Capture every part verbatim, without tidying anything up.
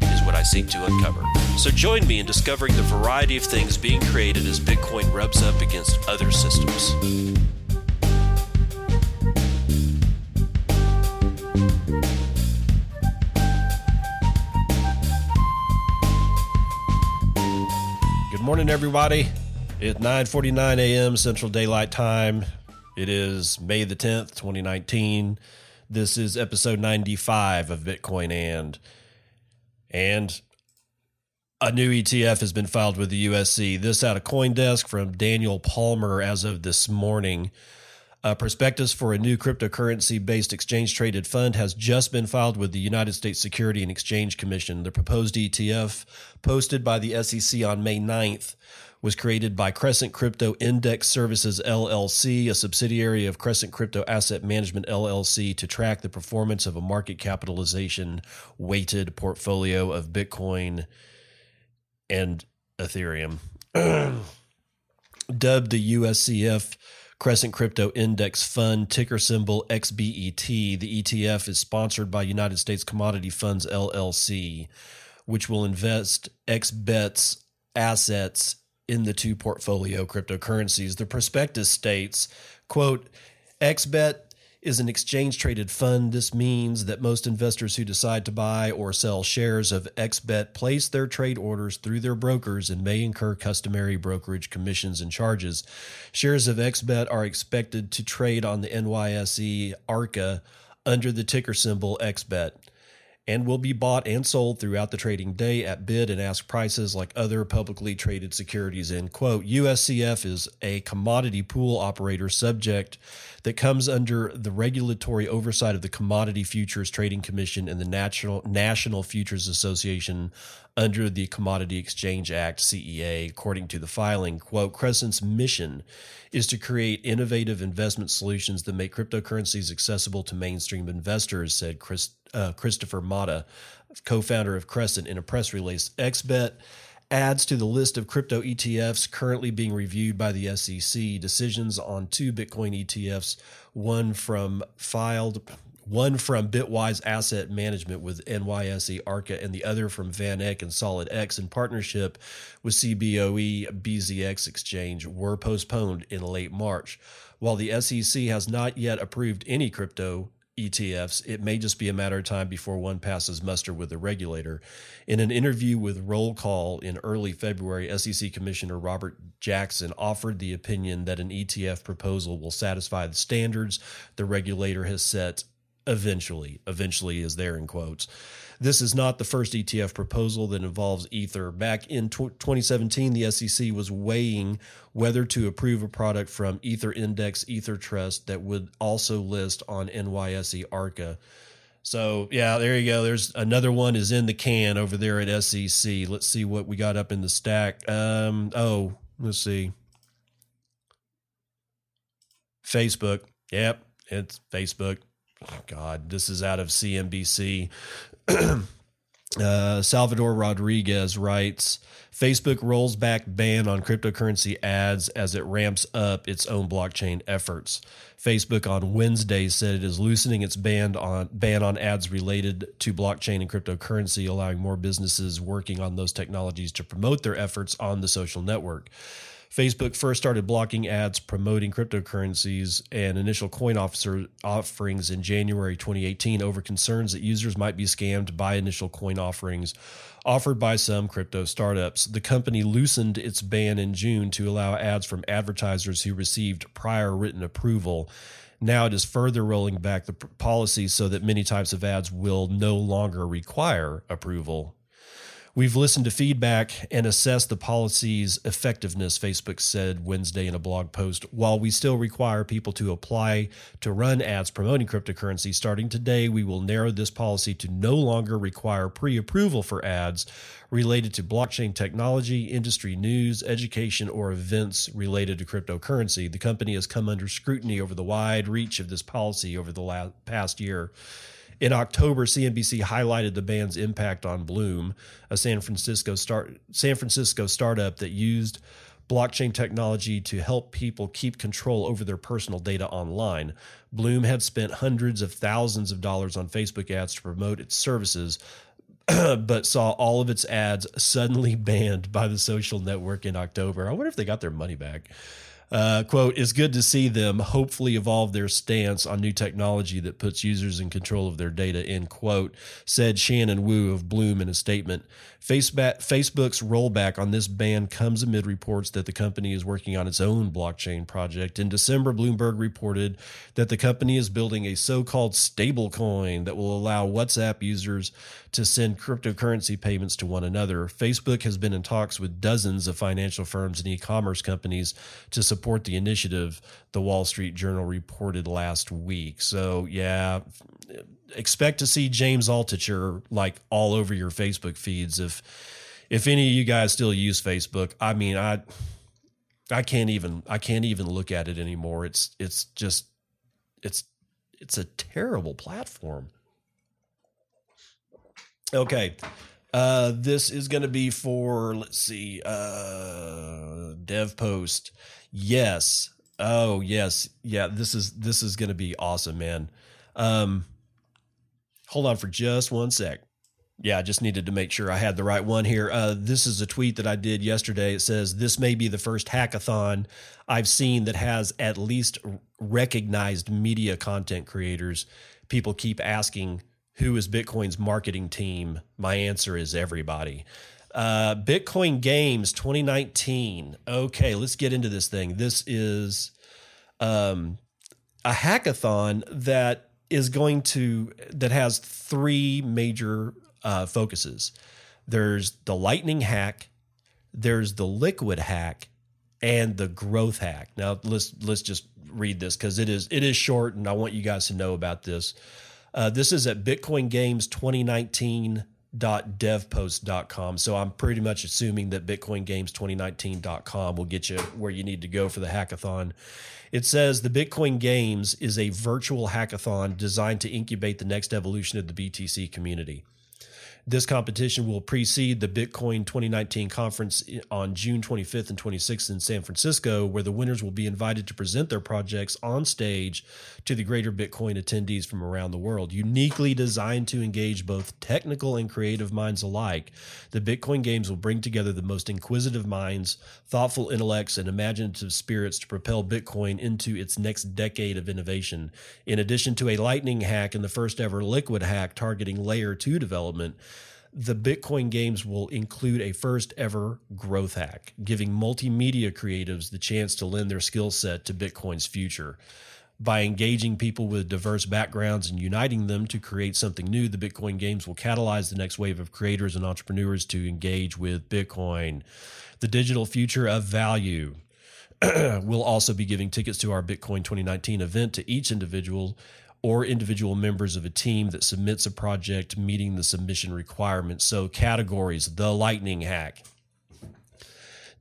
is what I seek to uncover. So join me in discovering the variety of things being created as Bitcoin rubs up against other systems. Good morning, everybody. It's nine forty-nine a.m. Central Daylight Time. It is May the tenth, twenty nineteen. This is episode ninety-five of Bitcoin And. And a new E T F has been filed with the U S C. This out of CoinDesk from Daniel Palmer as of this morning. A prospectus for a new cryptocurrency-based exchange-traded fund has just been filed with the United States Securities and Exchange Commission. The proposed E T F, posted by the S E C on May ninth, was created by Crescent Crypto Index Services, L L C, a subsidiary of Crescent Crypto Asset Management, L L C, to track the performance of a market capitalization-weighted portfolio of Bitcoin and Ethereum. Dubbed the U S C F Crescent Crypto Index Fund, ticker symbol X B E T, the E T F is sponsored by United States Commodity Funds, L L C, which will invest X B E T's assets in the two portfolio cryptocurrencies. The prospectus states, quote, X B E T is an exchange-traded fund. This means that most investors who decide to buy or sell shares of X B E T place their trade orders through their brokers and may incur customary brokerage commissions and charges. Shares of X B E T are expected to trade on the N Y S E ARCA under the ticker symbol X B E T and will be bought and sold throughout the trading day at bid and ask prices like other publicly traded securities, end quote. U S C F is a commodity pool operator subject that comes under the regulatory oversight of the Commodity Futures Trading Commission and the National, National Futures Association under the Commodity Exchange Act, C E A, according to the filing. Quote, Crescent's mission is to create innovative investment solutions that make cryptocurrencies accessible to mainstream investors, said Chris Uh, Christopher Mata, co-founder of Crescent, in a press release. X B E T adds to the list of crypto E T Fs currently being reviewed by the S E C decisions on two Bitcoin E T Fs, one from filed, one from Bitwise Asset Management with N Y S E ARCA and the other from Van Eck and Solid X in partnership with C B O E B Z X Exchange, were postponed in late March. While the S E C has not yet approved any crypto E T Fs, it may just be a matter of time before one passes muster with the regulator. In an interview with Roll Call in early February, S E C Commissioner Robert Jackson offered the opinion that an E T F proposal will satisfy the standards the regulator has set eventually. Eventually is there in quotes. This is not the first E T F proposal that involves Ether. Back in twenty seventeen, the S E C was weighing whether to approve a product from Ether Index, Ether Trust that would also list on N Y S E ARCA. So, yeah, there you go. There's another one is in the can over there at S E C. Let's see what we got up in the stack. Um, oh, let's see. Facebook. Yep, it's Facebook. Oh, God, this is out of C N B C. uh, Salvador Rodriguez writes, Facebook rolls back ban on cryptocurrency ads as it ramps up its own blockchain efforts. Facebook on Wednesday said it is loosening its ban on ban on ads related to blockchain and cryptocurrency, allowing more businesses working on those technologies to promote their efforts on the social network. Facebook first started blocking ads promoting cryptocurrencies and initial coin offerings in January twenty eighteen over concerns that users might be scammed by initial coin offerings offered by some crypto startups. The company loosened its ban in June to allow ads from advertisers who received prior written approval. Now it is further rolling back the policy so that many types of ads will no longer require approval. We've listened to feedback and assessed the policy's effectiveness, Facebook said Wednesday in a blog post. While we still require people to apply to run ads promoting cryptocurrency, starting today, we will narrow this policy to no longer require pre-approval for ads related to blockchain technology, industry news, education, or events related to cryptocurrency. The company has come under scrutiny over the wide reach of this policy over the last, past year. In October, C N B C highlighted the ban's impact on Bloom, a San Francisco start, San Francisco startup that used blockchain technology to help people keep control over their personal data online. Bloom had spent hundreds of thousands of dollars on Facebook ads to promote its services, but saw all of its ads suddenly banned by the social network in October. I wonder if they got their money back. Uh, quote, it's good to see them hopefully evolve their stance on new technology that puts users in control of their data, end quote, said Shannon Wu of Bloom in a statement. Facebook's rollback on this ban comes amid reports that the company is working on its own blockchain project. In December, Bloomberg reported that the company is building a so-called stablecoin that will allow WhatsApp users to send cryptocurrency payments to one another. Facebook has been in talks with dozens of financial firms and e-commerce companies to support support the initiative, the Wall Street Journal reported last week. So, yeah, expect to see James Altucher like all over your Facebook feeds. If if any of you guys still use Facebook, I mean, I I can't even I can't even look at it anymore. It's it's just it's it's a terrible platform. Okay. Uh, this is going to be for, let's see, uh, dev post. Yes. Oh, yes. Yeah, this is this is going to be awesome, man. Um, hold on for just one sec. Yeah, I just needed to make sure I had the right one here. Uh, this is a tweet that I did yesterday. It says, this may be the first hackathon I've seen that has at least recognized media content creators. People keep asking, who is Bitcoin's marketing team? My answer is everybody. Uh, Bitcoin Games twenty nineteen. Okay, let's get into this thing. This is um, a hackathon that is going to that has three major uh, focuses. There's the Lightning hack, there's the Liquid hack, and the Growth hack. Now let's let's just read this because it is it is short, and I want you guys to know about this. Uh, this is at bitcoin games twenty nineteen dot devpost dot com. So I'm pretty much assuming that bitcoin games twenty nineteen dot com will get you where you need to go for the hackathon. It says the Bitcoin Games is a virtual hackathon designed to incubate the next evolution of the B T C community. This competition will precede the Bitcoin twenty nineteen conference on June twenty-fifth and twenty-sixth in San Francisco, where the winners will be invited to present their projects on stage to the greater Bitcoin attendees from around the world. Uniquely designed to engage both technical and creative minds alike, the Bitcoin Games will bring together the most inquisitive minds, thoughtful intellects, and imaginative spirits to propel Bitcoin into its next decade of innovation. In addition to a Lightning hack and the first ever Liquid hack targeting layer two development, the Bitcoin Games will include a first-ever growth hack, giving multimedia creatives the chance to lend their skill set to Bitcoin's future. By engaging people with diverse backgrounds and uniting them to create something new, the Bitcoin Games will catalyze the next wave of creators and entrepreneurs to engage with Bitcoin. The digital future of value. We'll also be giving tickets to our Bitcoin twenty nineteen event to each individual or individual members of a team that submits a project meeting the submission requirements. So categories, the Lightning hack.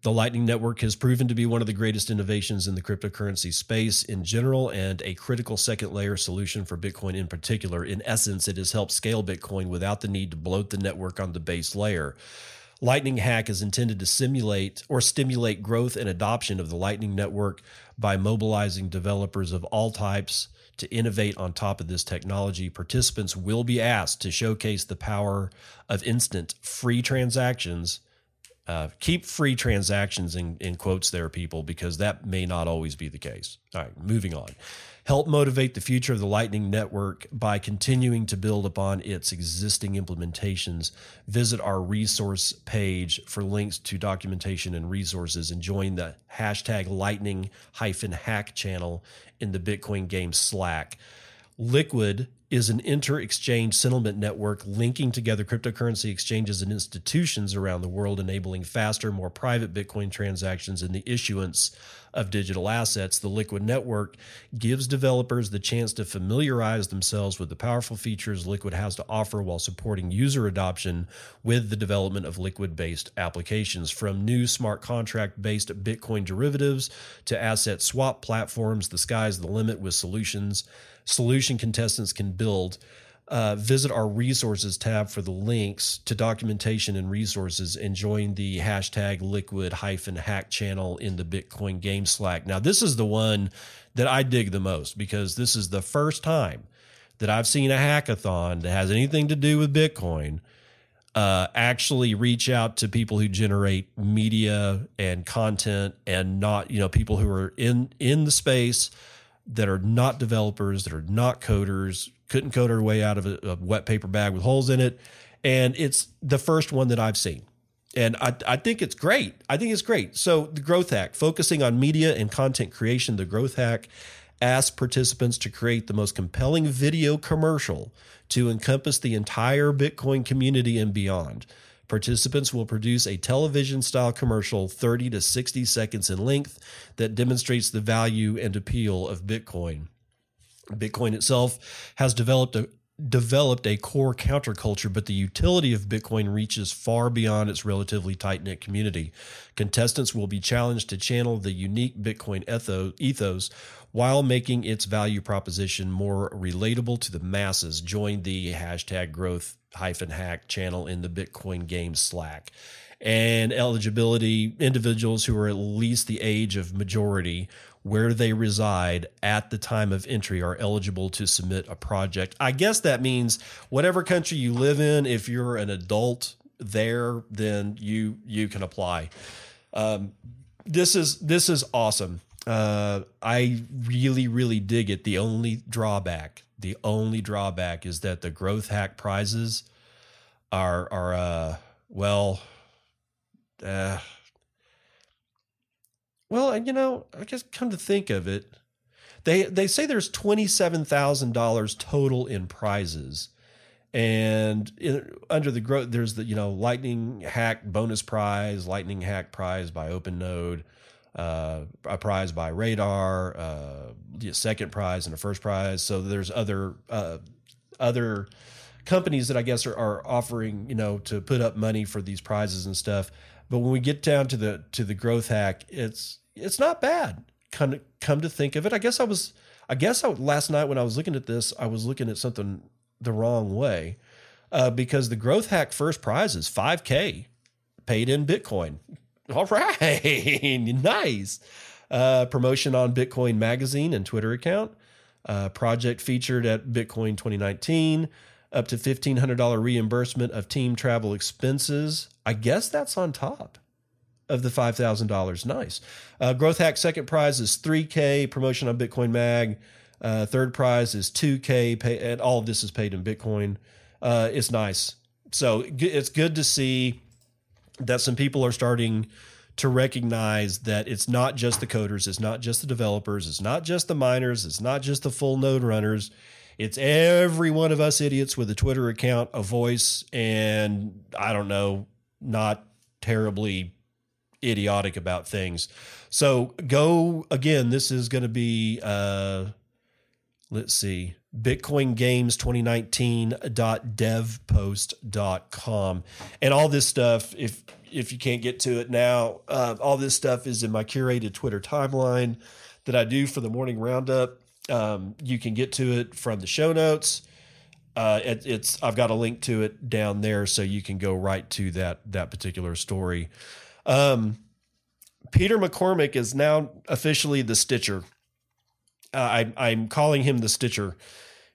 The Lightning Network has proven to be one of the greatest innovations in the cryptocurrency space in general and a critical second layer solution for Bitcoin in particular. In essence, it has helped scale Bitcoin without the need to bloat the network on the base layer. Lightning hack is intended to simulate or stimulate growth and adoption of the Lightning Network by mobilizing developers of all types to innovate on top of this technology. Participants will be asked to showcase the power of instant free transactions. Uh, keep free transactions in, in quotes there, people, because that may not always be the case. All right, moving on. Help motivate the future of the Lightning Network by continuing to build upon its existing implementations. Visit our resource page for links to documentation and resources and join the hashtag lightning hyphen hack channel in the Bitcoin Games Slack. Liquid is an inter-exchange settlement network linking together cryptocurrency exchanges and institutions around the world, enabling faster, more private Bitcoin transactions and the issuance of digital assets. The Liquid network gives developers the chance to familiarize themselves with the powerful features Liquid has to offer while supporting user adoption with the development of Liquid-based applications. From new smart contract-based Bitcoin derivatives to asset swap platforms, the sky's the limit with solutions solution contestants can build. Uh, visit our resources tab for the links to documentation and resources, and join the hashtag liquid hyphen hack channel in the Bitcoin game Slack. Now, this is the one that I dig the most, because this is the first time that I've seen a hackathon that has anything to do with Bitcoin uh, actually reach out to people who generate media and content, and not, you know, people who are in, in the space, that are not developers, that are not coders, couldn't code our way out of a, a wet paper bag with holes in it. And it's the first one that I've seen. And I, I think it's great. I think it's great. So the growth hack, focusing on media and content creation, the growth hack asks participants to create the most compelling video commercial to encompass the entire Bitcoin community and beyond. Participants will produce a television-style commercial, thirty to sixty seconds in length, that demonstrates the value and appeal of Bitcoin. Bitcoin itself has developed a developed a core counterculture, but the utility of Bitcoin reaches far beyond its relatively tight-knit community. Contestants will be challenged to channel the unique Bitcoin ethos while making its value proposition more relatable to the masses. Join the hashtag growth hyphen hack channel in the Bitcoin game Slack. And eligibility: individuals who are at least the age of majority where they reside at the time of entry are eligible to submit a project. I guess that means whatever country you live in, if you're an adult there, then you you can apply. Um, this is this is awesome. Uh, I really, really dig it. The only drawback, the only drawback is that the growth hack prizes are are uh, well. Uh, well, you know, I just come to think of it, they they say there's twenty-seven thousand dollars total in prizes, and in, under the growth, there's the, you know, Lightning Hack bonus prize, Lightning Hack prize by OpenNode, uh, a prize by Radar, uh, a second prize and a first prize. So there's other uh, other companies that I guess are, are offering, you know, to put up money for these prizes and stuff. But when we get down to the to the growth hack, it's it's not bad. Come to, come to think of it, I guess I was I guess I, last night when I was looking at this, I was looking at something the wrong way, uh, because the growth hack first prize is five K paid in Bitcoin. All right, nice. Uh, promotion on Bitcoin Magazine and Twitter account. Uh, project featured at Bitcoin twenty nineteen. Up to fifteen hundred dollars reimbursement of team travel expenses. I guess that's on top of the five thousand dollars. Nice. Uh, growth hack second prize is three K promotion on Bitcoin Mag. Uh, third prize is two K pay, and all of this is paid in Bitcoin. Uh, it's nice. So it's good to see that some people are starting to recognize that it's not just the coders. It's not just the developers. It's not just the miners. It's not just the full node runners. It's every one of us idiots with a Twitter account, a voice, and I don't know, not terribly idiotic about things. So go again. This is going to be, uh, let's see, Bitcoin Games twenty nineteen dot devpost dot com. And all this stuff, if if you can't get to it now, uh, all this stuff is in my curated Twitter timeline that I do for the morning roundup. Um, you can get to it from the show notes. Uh, it, it's I've got a link to it down there, so you can go right to that that particular story. Um, Peter McCormick is now officially the Stitcher. Uh, I, I'm calling him the Stitcher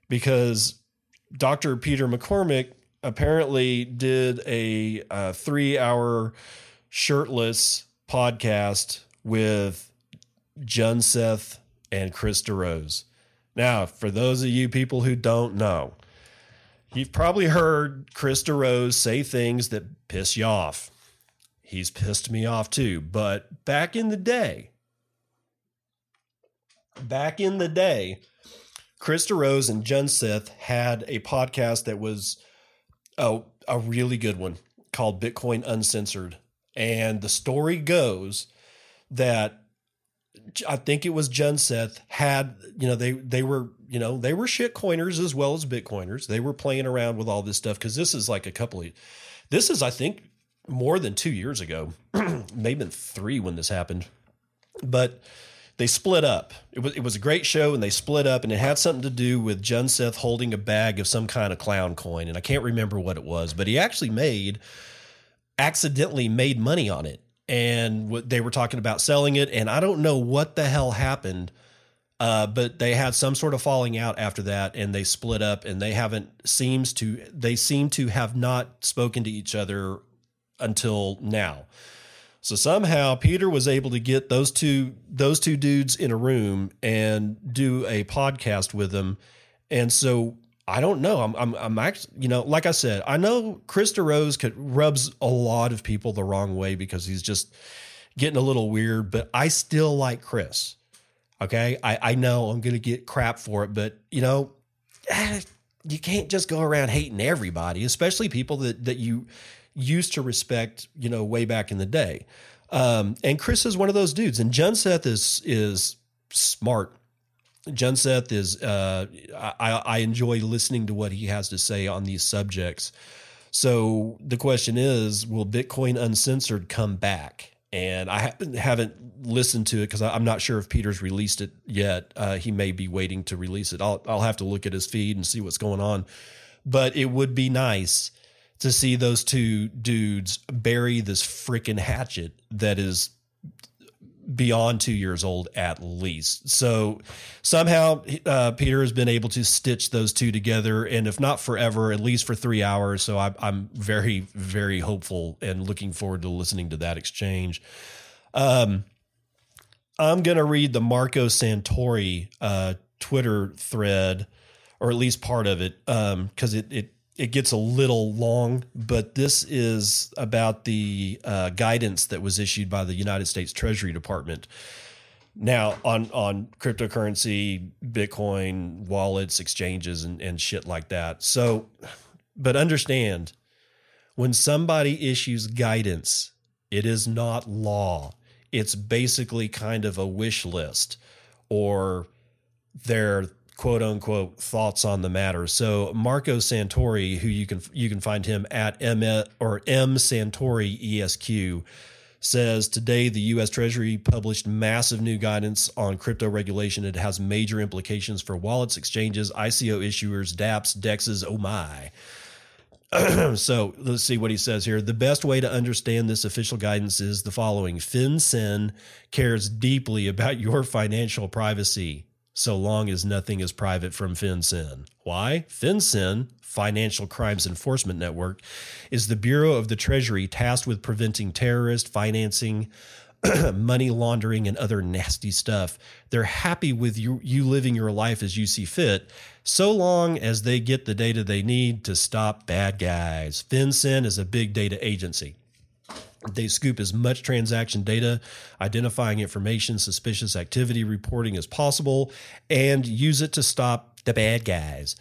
because Doctor Peter McCormick apparently did a, a three-hour shirtless podcast with Junseth and Chris DeRose. Now, for those of you people who don't know, you've probably heard Chris DeRose say things that piss you off. He's pissed me off too. But back in the day, back in the day, Chris DeRose and Junseth had a podcast that was a, a really good one called Bitcoin Uncensored. And the story goes that I think it was Junseth had, you know, they, they were, you know, they were shitcoiners as well as Bitcoiners. They were playing around with all this stuff. Cause this is like a couple of, this is, I think more than two years ago, maybe three when this happened, but they split up. It was, it was a great show and they split up, and it had something to do with Junseth holding a bag of some kind of clown coin. And I can't remember what it was, but he actually made, accidentally made money on it. And what they were talking about selling it. And I don't know what the hell happened, uh, but they had some sort of falling out after that, and they split up, and they haven't seems to, they seem to have not spoken to each other until now. So somehow Peter was able to get those two, those two dudes in a room and do a podcast with them. And so I don't know. I'm, I'm, I'm actually, you know, like I said, I know Chris DeRose could rubs a lot of people the wrong way because he's just getting a little weird, but I still like Chris. Okay. I, I know I'm going to get crap for it, but you know, you can't just go around hating everybody, especially people that, that you used to respect, you know, way back in the day. Um, and Chris is one of those dudes, and Junseth is, is smart. Junseth is, uh, I, I enjoy listening to what he has to say on these subjects. So the question is, will Bitcoin Uncensored come back? And I haven't, haven't listened to it because I'm not sure if Peter's released it yet. Uh, he may be waiting to release it. I'll, I'll have to look at his feed and see what's going on. But it would be nice to see those two dudes bury this freaking hatchet that is beyond two years old at least. So somehow uh, Peter has been able to stitch those two together, and if not forever, at least for three hours. So I, I'm very, very hopeful and looking forward to listening to that exchange. Um, I'm going to read the Marco Santori uh, Twitter thread, or at least part of it, because um, it, it it gets a little long, but this is about the uh, guidance that was issued by the United States Treasury Department. Now on, on cryptocurrency, Bitcoin wallets, exchanges, and, and shit like that. So, but understand, when somebody issues guidance, it is not law. It's basically kind of a wish list or their quote unquote thoughts on the matter. So Marco Santori, who you can, you can find him at M or M Santori E S Q, says today, the U S Treasury published massive new guidance on crypto regulation. It has major implications for wallets, exchanges, I C O issuers, dApps, D E Xs. Oh my. So let's see what he says here. The best way to understand this official guidance is the following. FinCEN cares deeply about your financial privacy, so long as nothing is private from FinCEN. Why? FinCEN, Financial Crimes Enforcement Network, is the Bureau of the Treasury tasked with preventing terrorist financing, money laundering, and other nasty stuff. They're happy with you, you living your life as you see fit, so long as they get the data they need to stop bad guys. FinCEN is a big data agency. They scoop as much transaction data, identifying information, suspicious activity reporting as possible, and use it to stop the bad guys.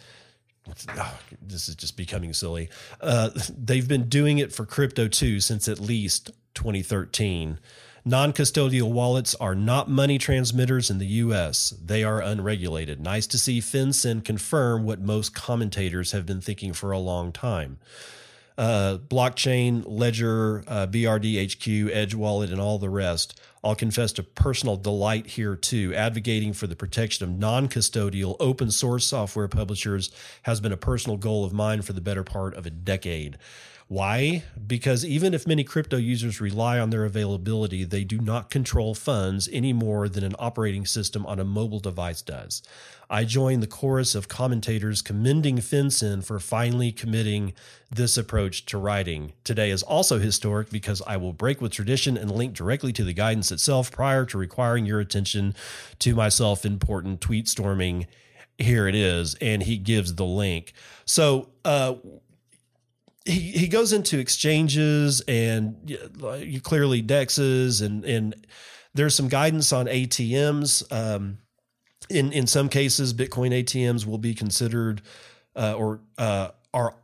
Oh, this is just becoming silly. Uh, they've been doing it for crypto too since at least twenty thirteen. Non-custodial wallets are not money transmitters in the U S. They are unregulated. Nice to see FinCEN confirm what most commentators have been thinking for a long time. Uh, blockchain, Ledger, uh, B R D H Q, Edge Wallet, and all the rest. I'll confess to personal delight here too. Advocating for the protection of non-custodial open source software publishers has been a personal goal of mine for the better part of a decade. Why? Because even if many crypto users rely on their availability, they do not control funds any more than an operating system on a mobile device does. I join the chorus of commentators commending FinCEN for finally committing this approach to writing. Today is also historic because I will break with tradition and link directly to the guidance itself prior to requiring your attention to my self-important tweet storming. Here it is. And he gives the link. So, uh, He he goes into exchanges and you, clearly D E Xs, and, and there's some guidance on A T Ms. Um, in in some cases, Bitcoin A T Ms will be considered uh, or uh, are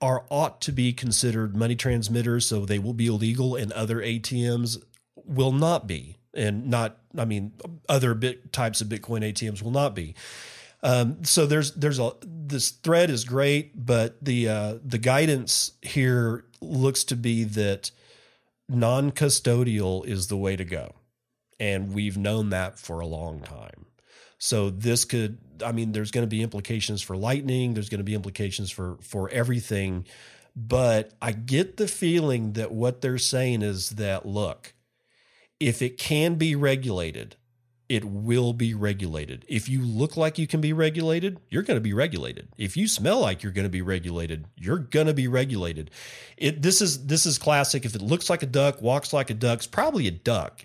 are ought to be considered money transmitters, so they will be illegal, and other A T Ms will not be, and not, I mean, other bit types of Bitcoin A T Ms will not be. Um, so there's there's a this thread is great, but the uh, the guidance here looks to be that non-custodial is the way to go, and we've known that for a long time. So this could, I mean, there's going to be implications for Lightning. There's going to be implications for for everything, but I get the feeling that what they're saying is that, look, if it can be regulated, it will be regulated. If you look like you can be regulated, you're going to be regulated. If you smell like you're going to be regulated, you're going to be regulated. It, this is this is classic. If it looks like a duck, walks like a duck, it's probably a duck.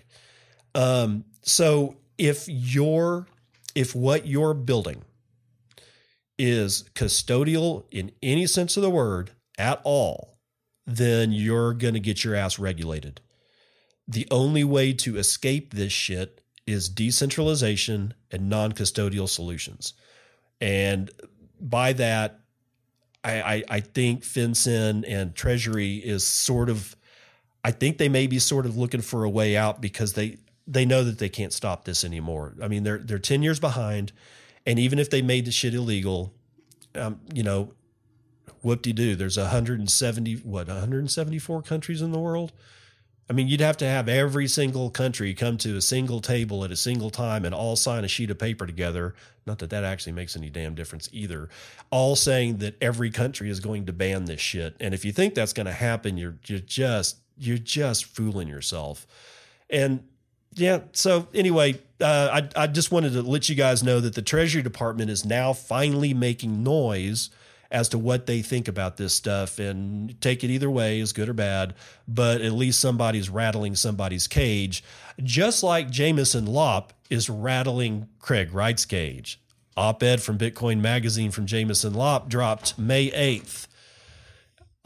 Um, so if your if what you're building is custodial in any sense of the word at all, then you're going to get your ass regulated. The only way to escape this shit is decentralization and non-custodial solutions. And by that, I, I, I think FinCEN and Treasury is sort of, I think they may be sort of looking for a way out, because they, they know that they can't stop this anymore. I mean, they're they're ten years behind, and even if they made the shit illegal, um, you know, whoop-de-doo, there's one hundred seventy, what, one hundred seventy-four countries in the world? I mean, you'd have to have every single country come to a single table at a single time and all sign a sheet of paper together. Not that that actually makes any damn difference either. All saying that every country is going to ban this shit. And if you think that's going to happen, you're you're just you're just fooling yourself. And yeah, so anyway, uh, I I just wanted to let you guys know that the Treasury Department is now finally making noise as to what they think about this stuff, and take it either way is good or bad, but at least somebody's rattling somebody's cage, just like Jameson Lopp is rattling Craig Wright's cage. Op-ed from Bitcoin Magazine from Jameson Lopp dropped May eighth.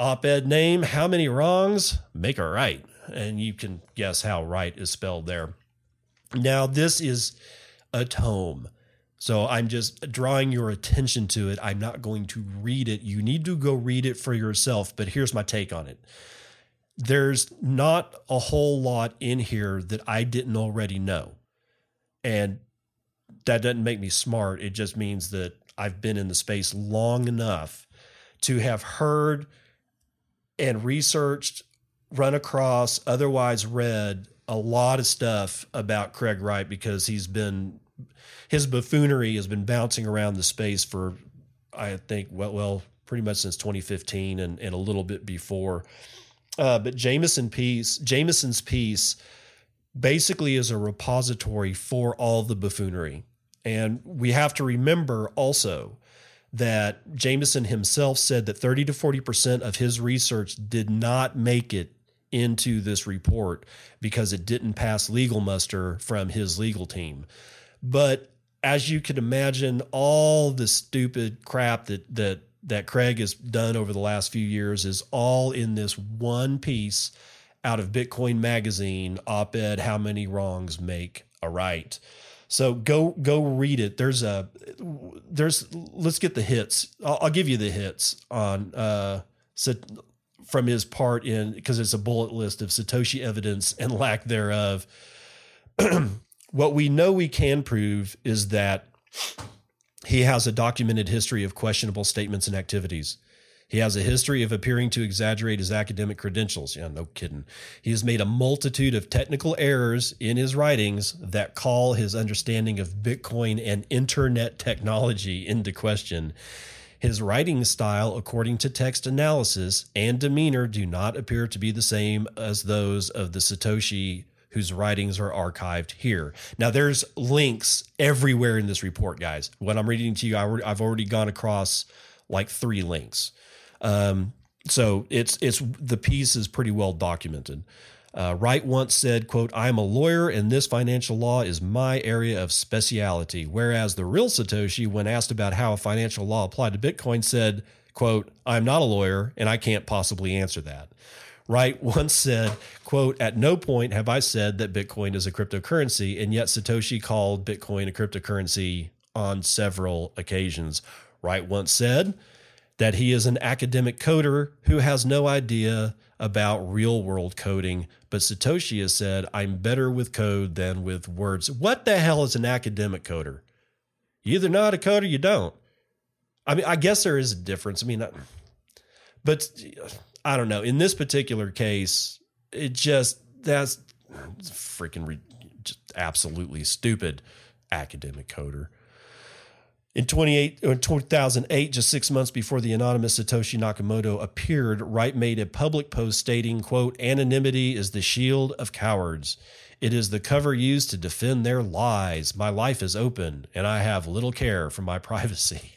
Op-ed name, how many wrongs make a right? And you can guess how right is spelled there. Now, this is a tome, so I'm just drawing your attention to it. I'm not going to read it. You need to go read it for yourself, but here's my take on it. There's not a whole lot in here that I didn't already know. And that doesn't make me smart. It just means that I've been in the space long enough to have heard and researched, run across, otherwise read a lot of stuff about Craig Wright, because he's been... his buffoonery has been bouncing around the space for, I think, well, well pretty much since twenty fifteen and, and a little bit before. Uh, but Jameson piece, Jameson's piece basically is a repository for all the buffoonery. And we have to remember also that Jameson himself said that thirty to forty percent of his research did not make it into this report because it didn't pass legal muster from his legal team. But as you can imagine, all the stupid crap that that that Craig has done over the last few years is all in this one piece out of Bitcoin Magazine, op-ed, how many wrongs make a right. So go go read it. There's a there's let's get the hits. I'll, I'll give you the hits on uh from his part in, because it's a bullet list of Satoshi evidence and lack thereof. What we know we can prove is that he has a documented history of questionable statements and activities. He has a history of appearing to exaggerate his academic credentials. Yeah, no kidding. He has made a multitude of technical errors in his writings that call his understanding of Bitcoin and internet technology into question. His writing style, according to text analysis, and demeanor do not appear to be the same as those of the Satoshi whose writings are archived here. Now, there's links everywhere in this report, guys. What I'm reading to you, I've already gone across like three links. Um, so it's it's the piece is pretty well documented. Uh, Wright once said, quote, "I'm a lawyer and this financial law is my area of speciality." Whereas the real Satoshi, when asked about how a financial law applied to Bitcoin, said, quote, "I'm not a lawyer and I can't possibly answer that." Wright once said, quote, "At no point have I said that Bitcoin is a cryptocurrency, and yet Satoshi called Bitcoin a cryptocurrency on several occasions." Wright once said that he is an academic coder who has no idea about real-world coding, but Satoshi has said, "I'm better with code than with words." What the hell is an academic coder? You either know how to code or you don't. I mean, I guess there is a difference. I mean, I, but I don't know. In this particular case, it just, that's freaking re, just absolutely stupid. Academic coder. In twenty-eight, or two thousand eight, just six months before the anonymous Satoshi Nakamoto appeared, Wright made a public post stating, quote, "Anonymity is the shield of cowards. It is the cover used to defend their lies. My life is open, and I have little care for my privacy."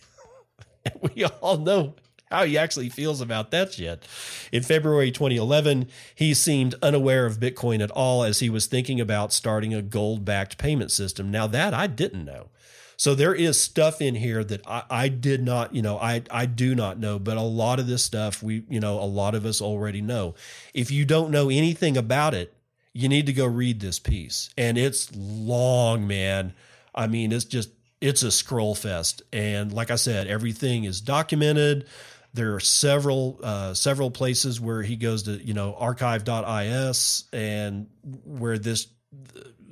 We all know how he actually feels about that shit. In February twenty eleven, he seemed unaware of Bitcoin at all as he was thinking about starting a gold-backed payment system. Now, that I didn't know. So there is stuff in here that I, I did not, you know, I, I do not know, but a lot of this stuff we, you know, a lot of us already know. If you don't know anything about it, you need to go read this piece. And it's long, man. I mean, it's just, it's a scroll fest. And like I said, everything is documented. There are several, uh, several places where he goes to, you know, archive dot I S and where this,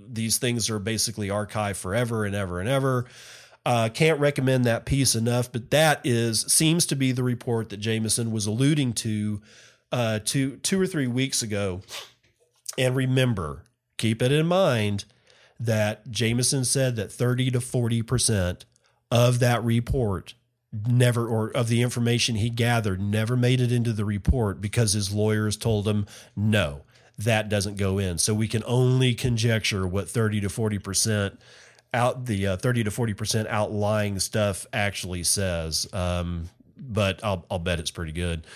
these things are basically archived forever and ever and ever. Uh, can't recommend that piece enough, but that is seems to be the report that Jameson was alluding to uh, two, two or three weeks ago. And remember, keep it in mind that Jameson said that thirty to forty percent of that report never, or of the information he gathered, never made it into the report because his lawyers told him no. That doesn't go in. So we can only conjecture what thirty to forty percent out the uh, thirty to forty percent outlying stuff actually says. Um, but I'll, I'll bet it's pretty good.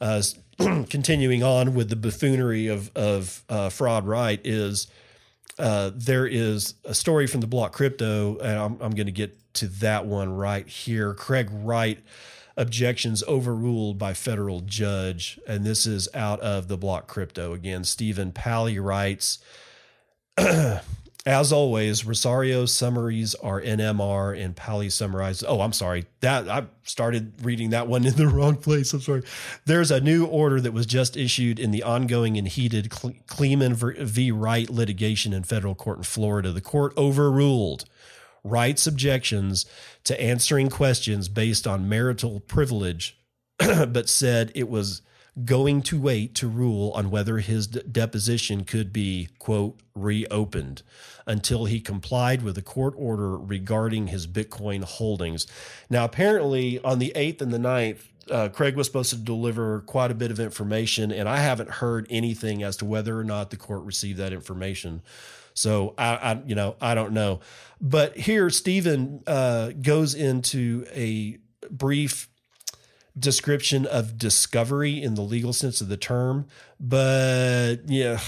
Uh, continuing on with the buffoonery of, of uh, fraud, right, is uh, there is a story from the Block Crypto, and I'm, I'm going to get to that one right here. Craig Wright, objections overruled by federal judge. And this is out of the Block Crypto. Again, Stephen Pally writes, as always, Rosario summaries are N M R and Pally summarizes. Oh, I'm sorry. That I started reading that one in the wrong place. I'm sorry. There's a new order that was just issued in the ongoing and heated Kleeman v. Wright litigation in federal court in Florida. The court overruled Wright's objections to answering questions based on marital privilege, but said it was going to wait to rule on whether his d- deposition could be, quote, reopened until he complied with a court order regarding his Bitcoin holdings. Now, apparently on the eighth and the ninth, uh, Craig was supposed to deliver quite a bit of information, and I haven't heard anything as to whether or not the court received that information. So I, I, you know, I don't know, but here Stephen uh, goes into a brief description of discovery in the legal sense of the term. But yeah,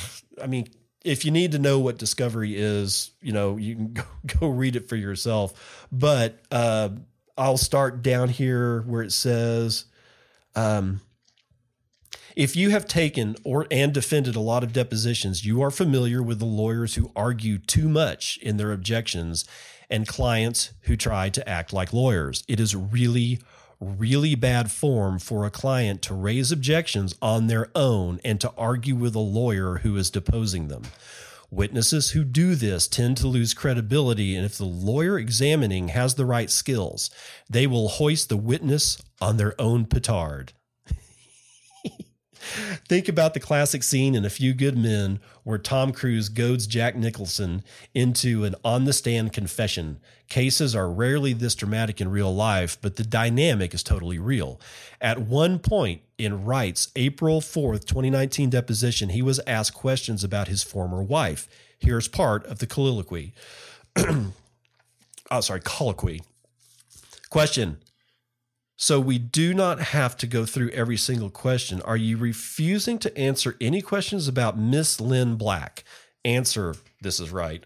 I mean, if you need to know what discovery is, you know, you can go, go read it for yourself. But uh, I'll start down here where it says, um, if you have taken or and defended a lot of depositions, you are familiar with the lawyers who argue too much in their objections and clients who try to act like lawyers. It is really, really bad form for a client to raise objections on their own and to argue with a lawyer who is deposing them. Witnesses who do this tend to lose credibility, and if the lawyer examining has the right skills, they will hoist the witness on their own petard. Think about the classic scene in A Few Good Men where Tom Cruise goads Jack Nicholson into an on-the-stand confession. Cases are rarely this dramatic in real life, but the dynamic is totally real. At one point in Wright's April fourth, twenty nineteen deposition, he was asked questions about his former wife. Here's part of the colloquy. oh, sorry, colloquy. Question. So we do not have to go through every single question. Are you refusing to answer any questions about Miss Lynn Black? Answer, this is right.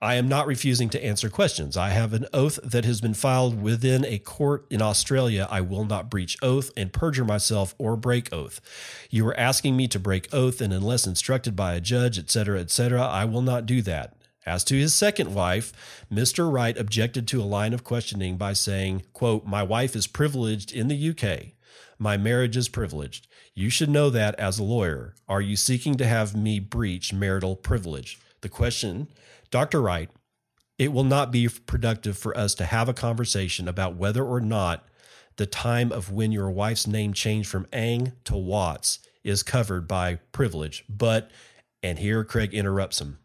I am not refusing to answer questions. I have an oath that has been filed within a court in Australia. I will not breach oath and perjure myself or break oath. You are asking me to break oath, and unless instructed by a judge, et cetera, et cetera, I will not do that. As to his second wife, Mister Wright objected to a line of questioning by saying, quote, "My wife is privileged in the U K. My marriage is privileged. You should know that as a lawyer. Are you seeking to have me breach marital privilege?" The question, Doctor Wright, it will not be productive for us to have a conversation about whether or not the time of when your wife's name changed from Ang to Watts is covered by privilege. But, and here Craig interrupts him.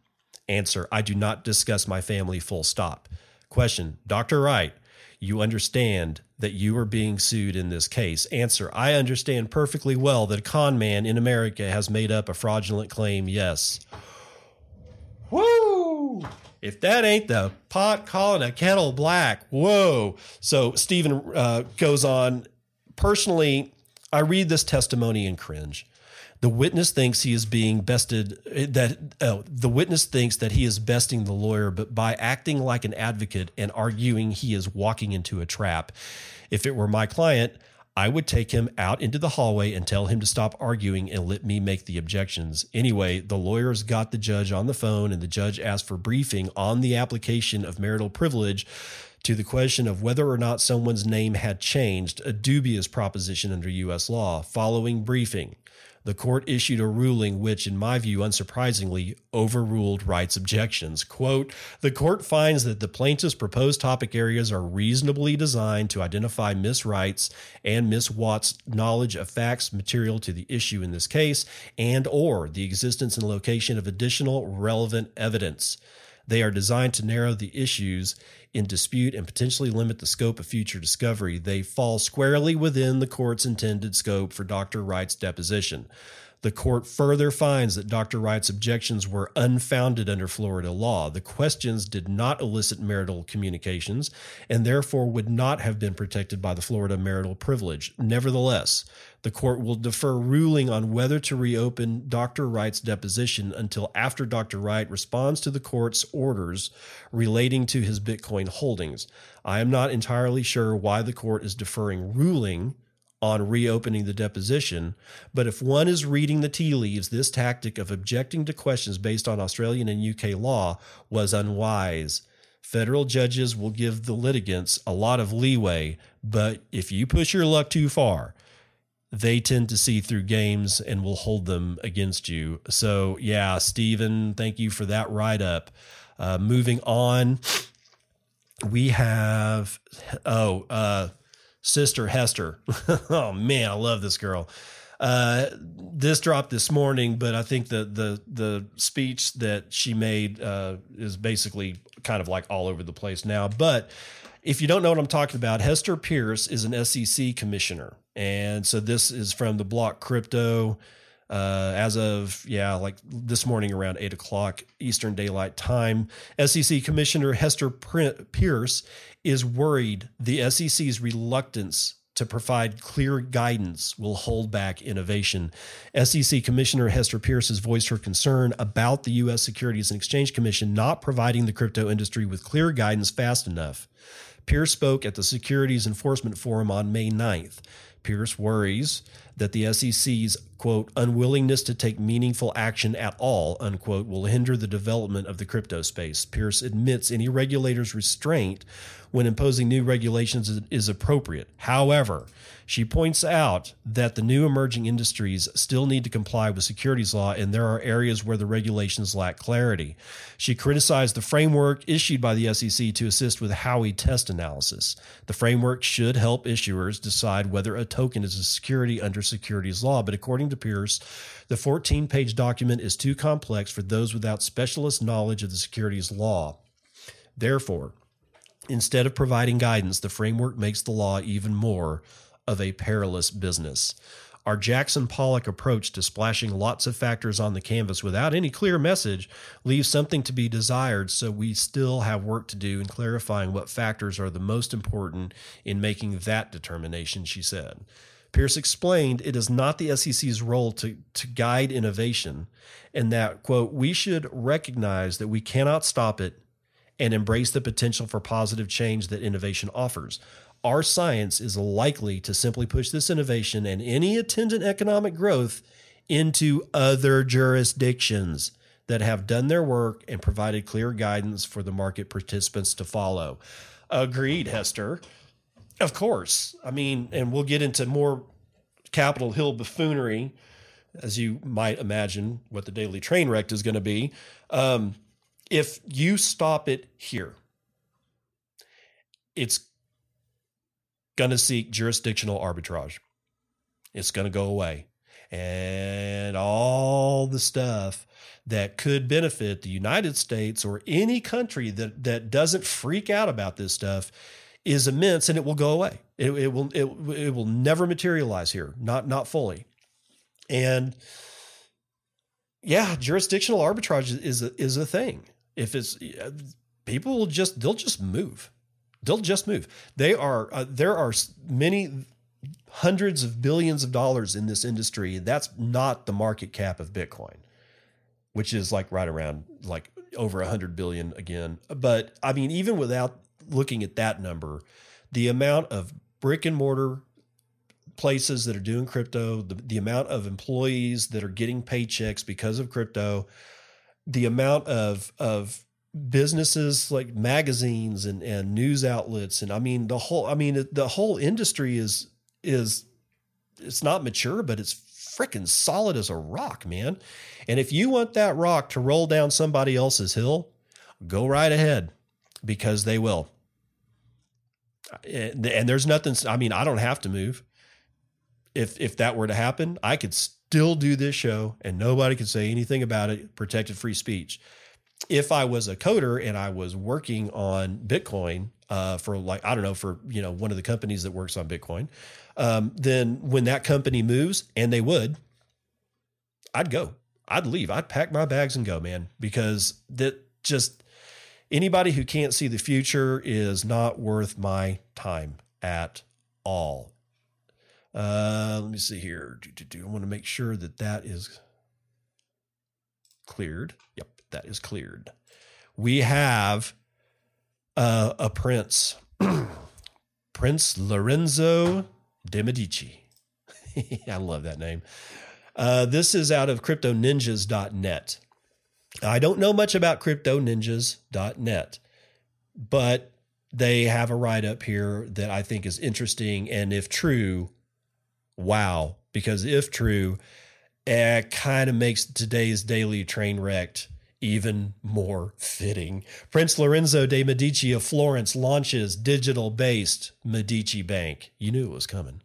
Answer, I do not discuss my family, full stop. Question, Doctor Wright, you understand that you are being sued in this case. Answer, I understand perfectly well that a con man in America has made up a fraudulent claim, yes. Woo! If that ain't the pot calling a kettle black, whoa. So Stephen uh, goes on, personally, I read this testimony and cringe. The witness thinks he is being bested. That oh, the witness thinks that he is besting the lawyer, but by acting like an advocate and arguing, he is walking into a trap. If it were my client, I would take him out into the hallway and tell him to stop arguing and let me make the objections. Anyway, the lawyers got the judge on the phone, and the judge asked for briefing on the application of marital privilege to the question of whether or not someone's name had changed, a dubious proposition under U S law. Following briefing, the court issued a ruling which, in my view, unsurprisingly, overruled Wright's objections. Quote, the court finds that the plaintiff's proposed topic areas are reasonably designed to identify Miss Wright's and Miss Watt's knowledge of facts material to the issue in this case and or the existence and location of additional relevant evidence. They are designed to narrow the issues in dispute and potentially limit the scope of future discovery. They fall squarely within the court's intended scope for Doctor Wright's deposition. The court further finds that Doctor Wright's objections were unfounded under Florida law. The questions did not elicit marital communications and therefore would not have been protected by the Florida marital privilege. Nevertheless, the court will defer ruling on whether to reopen Doctor Wright's deposition until after Doctor Wright responds to the court's orders relating to his Bitcoin holdings. I am not entirely sure why the court is deferring ruling on reopening the deposition, but if one is reading the tea leaves, this tactic of objecting to questions based on Australian and U K law was unwise. Federal judges will give the litigants a lot of leeway, but if you push your luck too far, they tend to see through games and will hold them against you. So yeah, Stephen, thank you for that write-up. Uh, moving on, we have, oh, uh, Sister Hester. Oh man, I love this girl. Uh, this dropped this morning, but I think the the the speech that she made uh, is basically kind of like all over the place now. But if you don't know what I'm talking about, Hester Pierce is an S E C commissioner, and so this is from the Block Crypto uh, as of yeah, like this morning around eight o'clock Eastern Daylight Time. S E C Commissioner Hester Pierce is worried the S E C's reluctance to provide clear guidance will hold back innovation. S E C Commissioner Hester Pierce has voiced her concern about the U S Securities and Exchange Commission not providing the crypto industry with clear guidance fast enough. Pierce spoke at the Securities Enforcement Forum on May ninth. Pierce worries that the S E C's, quote, unwillingness to take meaningful action at all, unquote, will hinder the development of the crypto space. Pierce admits any regulator's restraint when imposing new regulations is appropriate. However, she points out that the new emerging industries still need to comply with securities law, and there are areas where the regulations lack clarity. She criticized the framework issued by the S E C to assist with Howey test analysis. The framework should help issuers decide whether a token is a security under securities law, but according to Pierce, the fourteen-page document is too complex for those without specialist knowledge of the securities law. Therefore, instead of providing guidance, the framework makes the law even more of a perilous business. Our Jackson Pollock approach to splashing lots of factors on the canvas without any clear message leaves something to be desired, so we still have work to do in clarifying what factors are the most important in making that determination, she said. Pierce explained it is not the S E C's role to, to guide innovation and that, quote, we should recognize that we cannot stop it and embrace the potential for positive change that innovation offers. Our science is likely to simply push this innovation and any attendant economic growth into other jurisdictions that have done their work and provided clear guidance for the market participants to follow. Agreed, Hester. Of course. I mean, and we'll get into more Capitol Hill buffoonery, as you might imagine what the daily train wreck is going to be. Um, if you stop it here, it's going to seek jurisdictional arbitrage. It's going to go away. And all the stuff that could benefit the United States or any country that, that doesn't freak out about this stuff is immense, and it will go away. It, it will it, it will never materialize here, not not fully. And yeah, jurisdictional arbitrage is a, is a thing. If it's people will just they'll just move, they'll just move. They are uh, there are many hundreds of billions of dollars in this industry. That's not the market cap of Bitcoin, which is like right around like over a hundred billion again. But I mean, even without looking at that number, the amount of brick and mortar places that are doing crypto, the, the amount of employees that are getting paychecks because of crypto, the amount of of businesses like magazines and, and news outlets. And I mean, the whole, I mean, the whole industry is, is it's not mature, but it's freaking solid as a rock, man. And if you want that rock to roll down somebody else's hill, go right ahead, because they will. And there's nothing, I mean, I don't have to move. If if that were to happen, I could still do this show and nobody could say anything about it, protected free speech. If I was a coder and I was working on Bitcoin uh, for like, I don't know, for, you know, one of the companies that works on Bitcoin, um, then when that company moves, and they would, I'd go, I'd leave. I'd pack my bags and go, man, because that just anybody who can't see the future is not worth my time at all. Uh, let me see here. Do, do, do. I want to make sure that that is cleared. Yep, that is cleared. We have uh, a prince, Prince Lorenzo de Medici. I love that name. Uh, this is out of Crypto Ninjas dot net. I don't know much about Crypto Ninjas dot net, but they have a write-up here that I think is interesting. And if true, wow, because if true, it kind of makes today's daily train wreck even more fitting. Prince Lorenzo de Medici of Florence launches digital-based Medici Bank. You knew it was coming.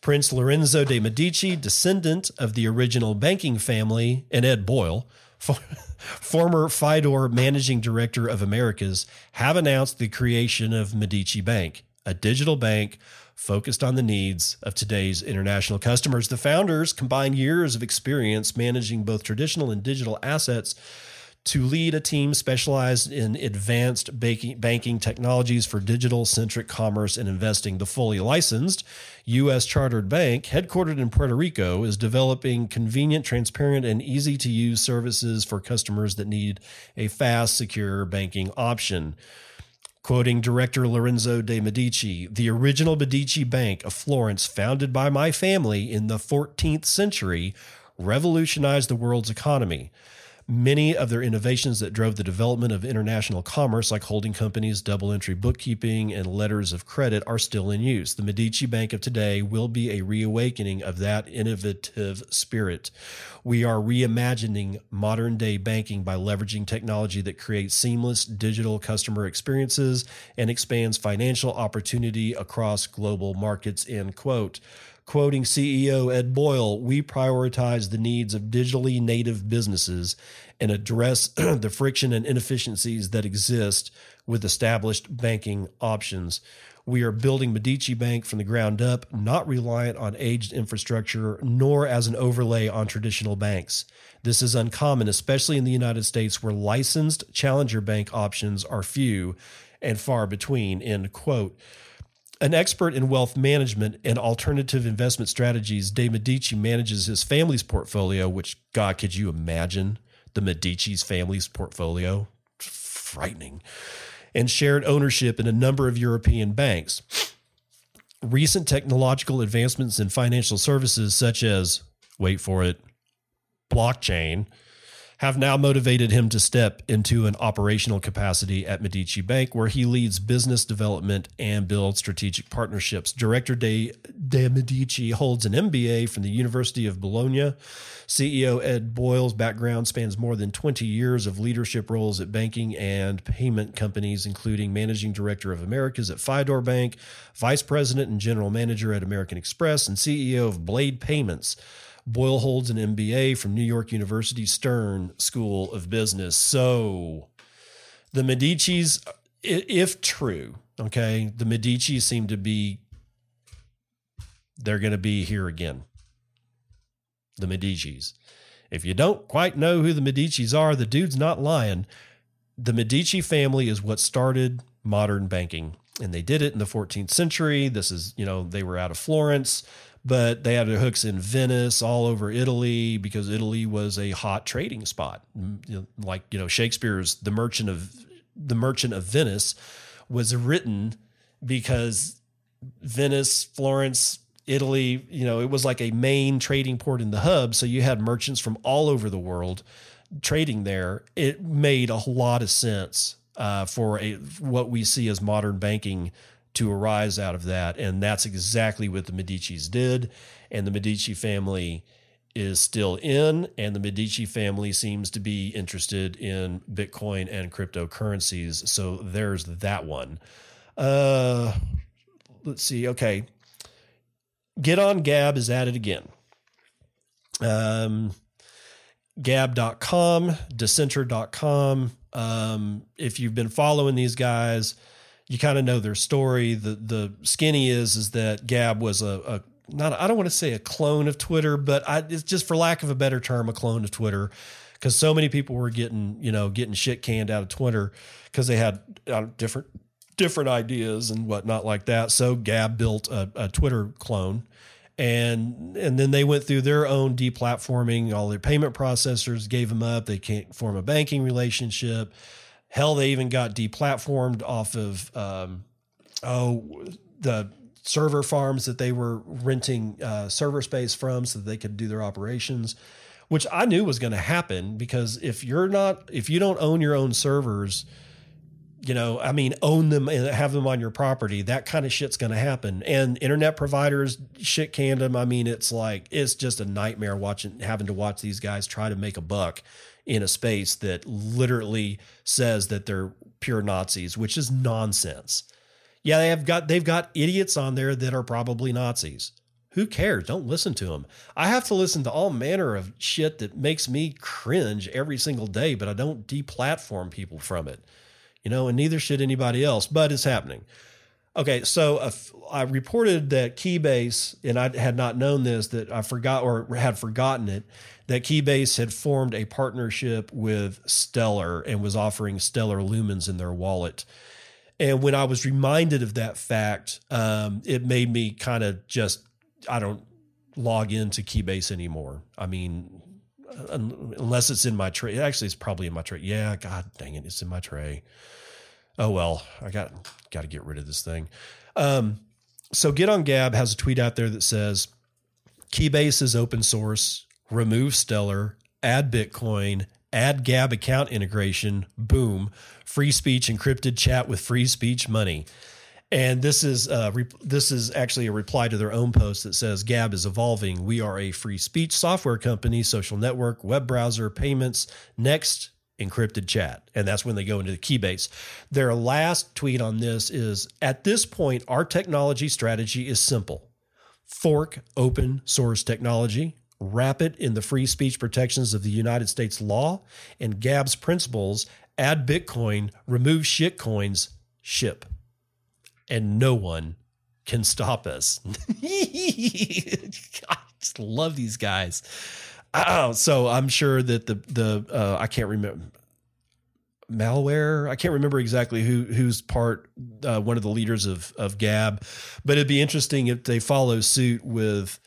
Prince Lorenzo de Medici, descendant of the original banking family, and Ed Boyle, for, former FIDOR managing director of Americas, have announced the creation of Medici Bank, a digital bank focused on the needs of today's international customers. The founders combine years of experience managing both traditional and digital assets to lead a team specialized in advanced banking technologies for digital-centric commerce and investing. The fully licensed U S chartered bank, headquartered in Puerto Rico, is developing convenient, transparent, and easy-to-use services for customers that need a fast, secure banking option. Quoting director Lorenzo de Medici, the original Medici Bank of Florence, founded by my family in the fourteenth century, revolutionized the world's economy. Many of their innovations that drove the development of international commerce, like holding companies, double-entry bookkeeping, and letters of credit, are still in use. The Medici Bank of today will be a reawakening of that innovative spirit. We are reimagining modern-day banking by leveraging technology that creates seamless digital customer experiences and expands financial opportunity across global markets, end quote. Quoting C E O Ed Boyle, we prioritize the needs of digitally native businesses and address the friction and inefficiencies that exist with established banking options. We are building Medici Bank from the ground up, not reliant on aged infrastructure, nor as an overlay on traditional banks. This is uncommon, especially in the United States, where licensed challenger bank options are few and far between, end quote. An expert in wealth management and alternative investment strategies, de Medici manages his family's portfolio, which, God, could you imagine the Medici's family's portfolio? frightening, and shared ownership in a number of European banks. Recent technological advancements in financial services, such as, wait for it, blockchain, have now motivated him to step into an operational capacity at Medici Bank, where he leads business development and builds strategic partnerships. Director De, De Medici holds an M B A from the University of Bologna. C E O Ed Boyle's background spans more than twenty years of leadership roles at banking and payment companies, including managing director of Americas at FIDOR Bank, vice president and general manager at American Express, and C E O of Blade Payments. Boyle holds an M B A from New York University Stern School of Business. So the Medicis, if true, okay, the Medici seem to be, they're going to be here again. The Medicis. If you don't quite know who the Medicis are, the dude's not lying. The Medici family is what started modern banking, and they did it in the fourteenth century. This is, you know, they were out of Florence, but they had their hooks in Venice, all over Italy, because Italy was a hot trading spot. Like, you know, Shakespeare's The Merchant of The Merchant of Venice was written because Venice, Florence, Italy, you know, it was like a main trading port in the hub. So you had merchants from all over the world trading there. It made a lot of sense uh, for a, what we see as modern banking to arise out of that. And that's exactly what the Medicis did. And the Medici family is still in, and the Medici family seems to be interested in Bitcoin and cryptocurrencies. So there's that one. Uh, let's see. Okay. Get on Gab is at it again. Um, gab dot com, decenter dot com. Um, if you've been following these guys, you kind of know their story. The the skinny is is that Gab was a, a not I don't want to say a clone of Twitter, but I, it's just for lack of a better term, a clone of Twitter, because so many people were getting you know getting shit canned out of Twitter because they had uh, different different ideas and whatnot like that. So Gab built a, a Twitter clone, and and then they went through their own deplatforming. All their payment processors gave them up. They can't form a banking relationship. Hell, they even got deplatformed off of um, oh the server farms that they were renting uh, server space from, so that they could do their operations, which I knew was going to happen, because if you're not if you don't own your own servers, you know, I mean, own them and have them on your property, that kind of shit's going to happen. And internet providers shit canned them. I mean, it's like it's just a nightmare watching having to watch these guys try to make a buck in a space that literally says that they're pure Nazis, which is nonsense. Yeah, they have got they've got idiots on there that are probably Nazis. Who cares? Don't listen to them. I have to listen to all manner of shit that makes me cringe every single day, but I don't deplatform people from it, you know, and neither should anybody else, but it's happening. Okay, so uh, I reported that Keybase, and I had not known this, that I forgot or had forgotten it, that Keybase had formed a partnership with Stellar and was offering Stellar Lumens in their wallet. And when I was reminded of that fact, um, it made me kind of just, I don't log into Keybase anymore. I mean, unless it's in my tray. Actually, it's probably in my tray. Yeah, God dang it, it's in my tray. Oh, well, I got got to get rid of this thing. Um, so Get on Gab has a tweet out there that says, Keybase is open source, remove Stellar, add Bitcoin, add Gab account integration, boom, free speech encrypted chat with free speech money. And this is uh, re- this is actually a reply to their own post that says, Gab is evolving. We are a free speech software company, social network, web browser, payments, next, encrypted chat. And that's when they go into the Keybase. Their last tweet on this is, at this point, our technology strategy is simple. Fork open source technology, wrap it in the free speech protections of the United States law and Gab's principles, add Bitcoin, remove shitcoins, ship. And no one can stop us. I just love these guys. Oh, so I'm sure that the, the, uh, I can't remember malware. I can't remember exactly who, who's part, uh, one of the leaders of, of Gab, but it'd be interesting if they follow suit with,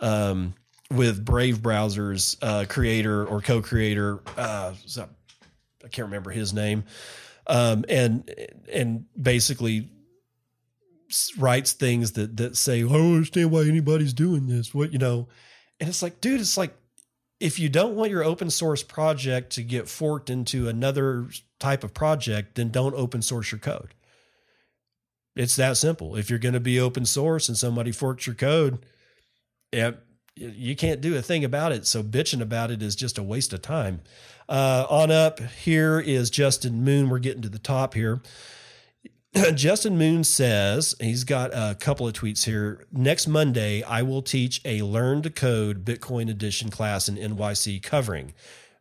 um, with Brave Browser's, uh, creator or co-creator, uh, I can't remember his name. um, and and basically writes things that that say, I don't understand why anybody's doing this. What, you know? And it's like, dude, it's like, if you don't want your open source project to get forked into another type of project, then don't open source your code. It's that simple. If you're going to be open source and somebody forks your code, you can't do a thing about it. So bitching about it is just a waste of time. Uh, on up here is Justin Moon. We're getting to the top here. Justin Moon says, he's got a couple of tweets here. Next Monday, I will teach a Learn to Code Bitcoin Edition class in N Y C covering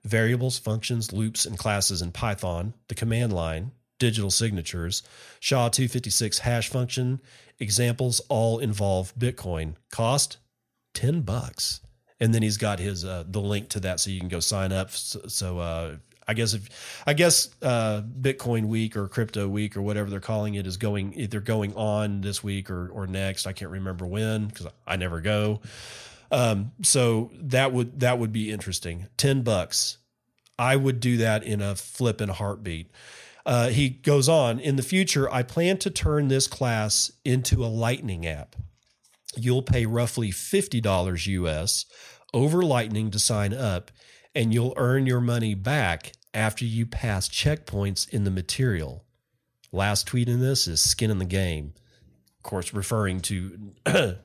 variables, functions, loops, and classes in Python, the command line, digital signatures, S H A two fifty-six hash function, examples all involve Bitcoin. Cost ten bucks. And then he's got his uh, the link to that so you can go sign up. So, so uh I guess if I guess uh, Bitcoin Week or Crypto Week or whatever they're calling it is going either going on this week or or next. I can't remember when because I never go. Um, so that would that would be interesting. Ten bucks, I would do that in a flippin' heartbeat. Uh, he goes on. In the future, I plan to turn this class into a Lightning app. You'll pay roughly fifty dollars U S over Lightning to sign up. And you'll earn your money back after you pass checkpoints in the material. Last tweet in this is skin in the game. Of course, referring to uh,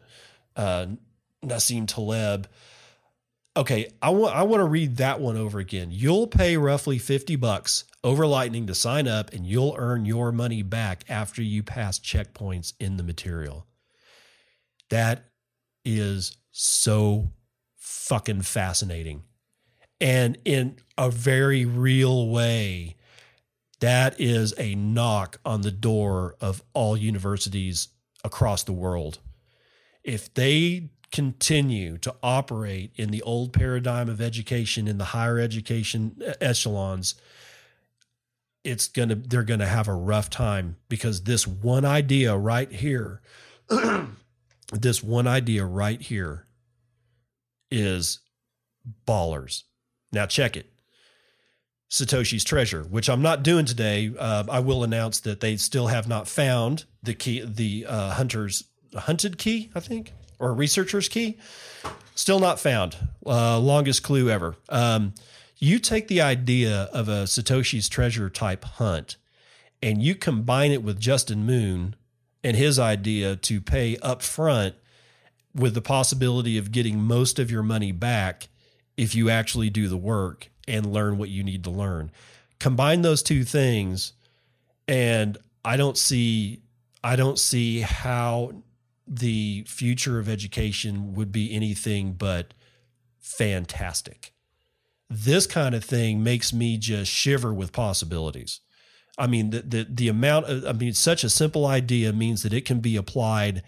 Nassim Taleb. Okay, I want I want to read that one over again. You'll pay roughly fifty bucks over Lightning to sign up, and you'll earn your money back after you pass checkpoints in the material. That is so fucking fascinating. And in a very real way, that is a knock on the door of all universities across the world. If they continue to operate in the old paradigm of education in the higher education echelons, it's gonna they're gonna have a rough time because this one idea right here, this one idea right here is ballers. Now check it. Satoshi's Treasure, which I'm not doing today. Uh, I will announce that they still have not found the key, the uh, hunter's hunted key, I think, or researcher's key. Still not found. Uh, longest clue ever. Um, you take the idea of a Satoshi's Treasure type hunt, and you combine it with Justin Moon and his idea to pay up front with the possibility of getting most of your money back if you actually do the work and learn what you need to learn. Combine those two things, and I don't see I don't see how the future of education would be anything but fantastic. This kind of thing makes me just shiver with possibilities. I mean, the the, the amount of, I mean, such a simple idea means that it can be applied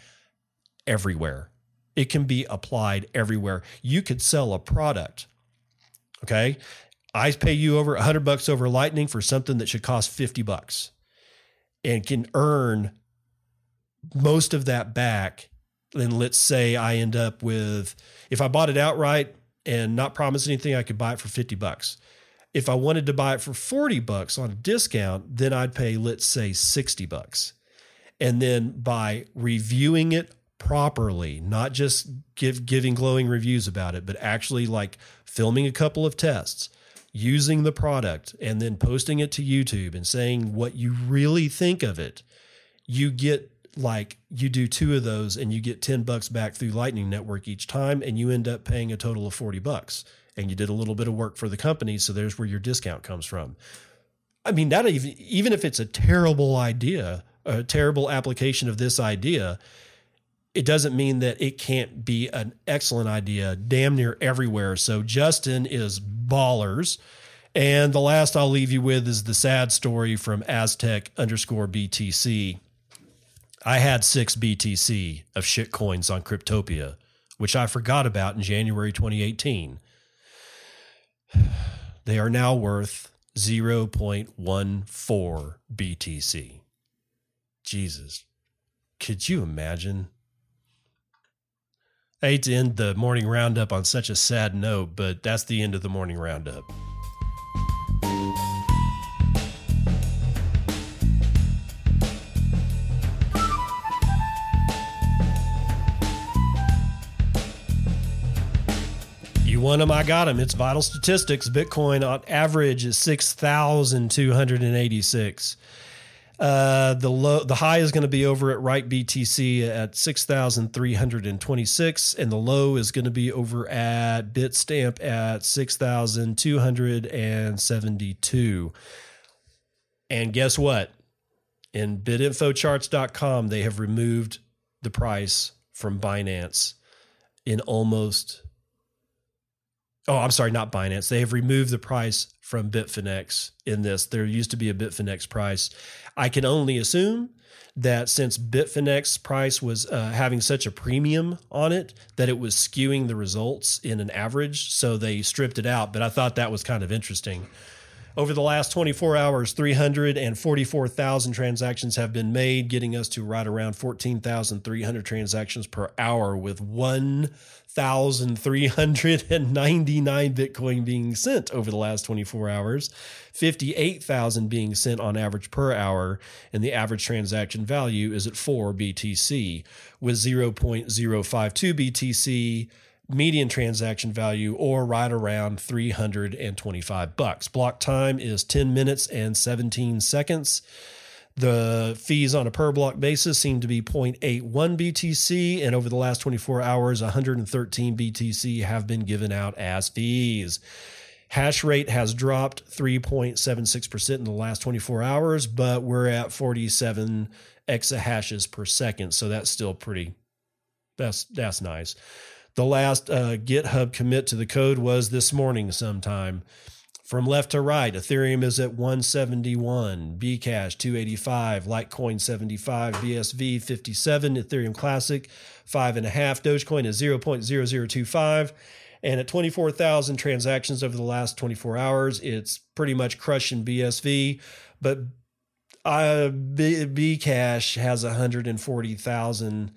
everywhere. It can be applied everywhere. You could sell a product. Okay. I pay you over a hundred bucks over Lightning for something that should cost fifty bucks and can earn most of that back. Then let's say I end up with, if I bought it outright and not promise anything, I could buy it for fifty bucks. If I wanted to buy it for forty bucks on a discount, then I'd pay, let's say sixty bucks. And then by reviewing it properly, not just give giving glowing reviews about it, but actually like filming a couple of tests, using the product, and then posting it to YouTube and saying what you really think of it. You get like, you do two of those and you get ten bucks back through Lightning Network each time, and you end up paying a total of forty bucks, and you did a little bit of work for the company. So there's where your discount comes from. I mean, that even, even if it's a terrible idea, a terrible application of this idea, it doesn't mean that it can't be an excellent idea damn near everywhere. So Justin is ballers. And the last I'll leave you with is the sad story from Aztec underscore B T C. I had six B T C of shitcoins on Cryptopia, which I forgot about in January twenty eighteen. They are now worth zero point one four B T C. Jesus. Could you imagine? I hate to end the morning roundup on such a sad note, but that's the end of the morning roundup. one of them, I got him. It's vital statistics. Bitcoin on average is six thousand two hundred eighty-six. Uh, the low, the high is going to be over at Right B T C at six thousand three hundred twenty-six, and the low is going to be over at Bitstamp at six thousand two hundred seventy-two. And guess what? In bid info charts dot com, they have removed the price from Binance in almost... Oh, I'm sorry, not Binance. They have removed the price from Bitfinex in this. There used to be a Bitfinex price. I can only assume that since Bitfinex price was uh, having such a premium on it, that it was skewing the results in an average. So they stripped it out. But I thought that was kind of interesting. Over the last twenty-four hours, three hundred forty-four thousand transactions have been made, getting us to right around fourteen thousand three hundred transactions per hour, with one thousand three hundred ninety-nine Bitcoin being sent over the last twenty-four hours, fifty-eight thousand being sent on average per hour, and the average transaction value is at four B T C, with zero point zero five two B T C median transaction value, or right around three hundred twenty-five bucks. Block time is ten minutes and seventeen seconds. The fees on a per block basis seem to be zero point eight one B T C, and over the last twenty-four hours, one hundred thirteen B T C have been given out as fees. Hash rate has dropped three point seven six percent in the last twenty-four hours, but we're at forty-seven exahashes per second, so that's still pretty, that's, that's nice. The last uh, GitHub commit to the code was this morning sometime. From left to right, Ethereum is at one seventy-one, Bcash two eighty-five, Litecoin seventy-five, B S V fifty-seven, Ethereum Classic five point five, Dogecoin is zero point zero zero two five, and at twenty-four thousand transactions over the last twenty-four hours, it's pretty much crushing B S V, but uh, Bcash has one hundred forty thousand,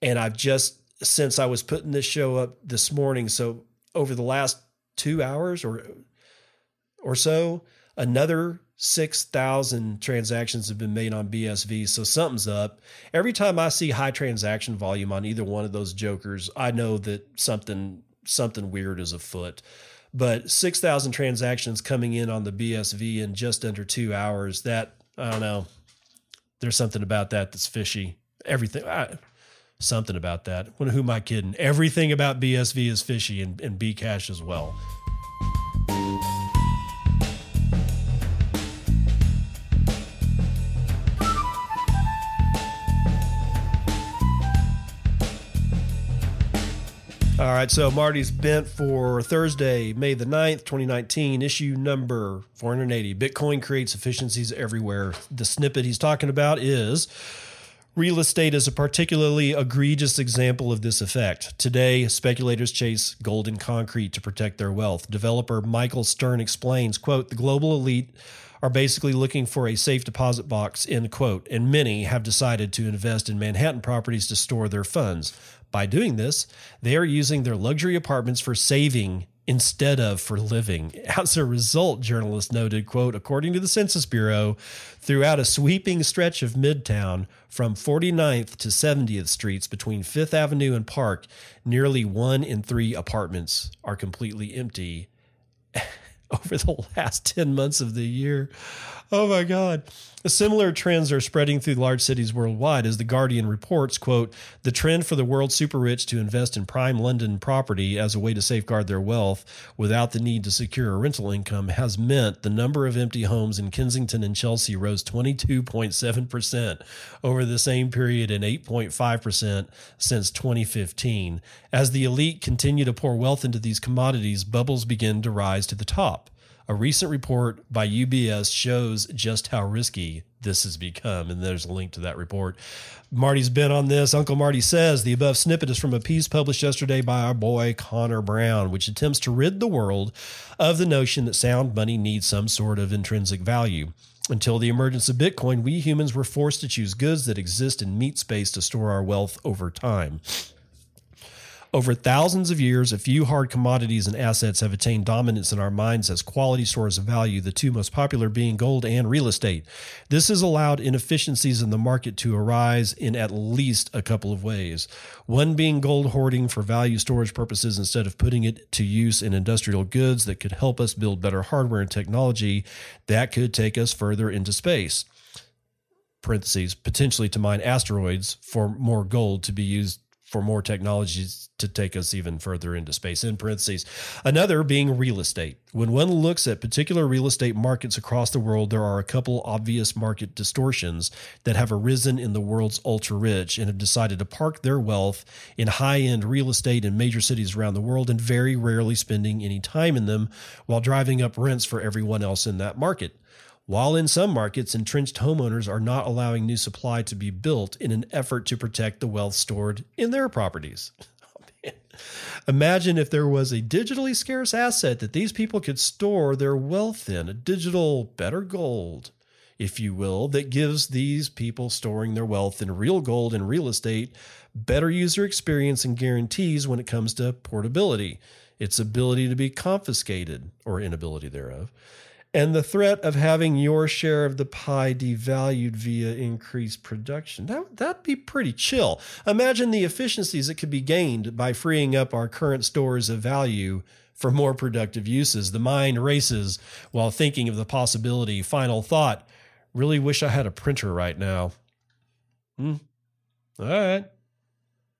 and I've just... Since I was putting this show up this morning, so over the last two hours or or so, another six thousand transactions have been made on B S V, so something's up. Every time I see high transaction volume on either one of those jokers, I know that something something weird is afoot. But six thousand transactions coming in on the B S V in just under two hours, that, I don't know, there's something about that that's fishy. Everything... I, Something about that. Well, who am I kidding? Everything about B S V is fishy, and, and Bcash as well. All right, so Marty's bent for Thursday, May the ninth, twenty nineteen, issue number four eighty. Bitcoin creates efficiencies everywhere. The snippet he's talking about is... Real estate is a particularly egregious example of this effect. Today, speculators chase gold and concrete to protect their wealth. Developer Michael Stern explains, quote, the global elite are basically looking for a safe deposit box, end quote, and many have decided to invest in Manhattan properties to store their funds. By doing this, they are using their luxury apartments for saving instead of for living. As a result, journalists noted, quote, according to the Census Bureau, throughout a sweeping stretch of Midtown from forty-ninth to seventieth Streets between Fifth Avenue and Park, nearly one in three apartments are completely empty over the last ten months of the year. Oh my God. Similar trends are spreading through large cities worldwide. As The Guardian reports, quote, the trend for the world's super rich to invest in prime London property as a way to safeguard their wealth without the need to secure a rental income has meant the number of empty homes in Kensington and Chelsea rose twenty-two point seven percent over the same period and eight point five percent since twenty fifteen. As the elite continue to pour wealth into these commodities, bubbles begin to rise to the top. A recent report by U B S shows just how risky this has become, and there's a link to that report. Marty's been on this. Uncle Marty says the above snippet is from a piece published yesterday by our boy Connor Brown, which attempts to rid the world of the notion that sound money needs some sort of intrinsic value. Until the emergence of Bitcoin, we humans were forced to choose goods that exist in meat space to store our wealth over time. Over thousands of years, a few hard commodities and assets have attained dominance in our minds as quality stores of value, the two most popular being gold and real estate. This has allowed inefficiencies in the market to arise in at least a couple of ways. One being gold hoarding for value storage purposes instead of putting it to use in industrial goods that could help us build better hardware and technology that could take us further into space. Parentheses, potentially to mine asteroids for more gold to be used for more technologies to take us even further into space, in parentheses. Another being real estate. When one looks at particular real estate markets across the world, there are a couple obvious market distortions that have arisen in the world's ultra-rich and have decided to park their wealth in high-end real estate in major cities around the world and very rarely spending any time in them while driving up rents for everyone else in that market. While in some markets, entrenched homeowners are not allowing new supply to be built in an effort to protect the wealth stored in their properties. Oh, man. Imagine if there was a digitally scarce asset that these people could store their wealth in, a digital better gold, if you will, that gives these people storing their wealth in real gold and real estate better user experience and guarantees when it comes to portability, its ability to be confiscated or inability thereof, and the threat of having your share of the pie devalued via increased production. That, that'd be pretty chill. Imagine the efficiencies that could be gained by freeing up our current stores of value for more productive uses. The mind races while thinking of the possibility. Final thought, really wish I had a printer right now. Hmm. All right.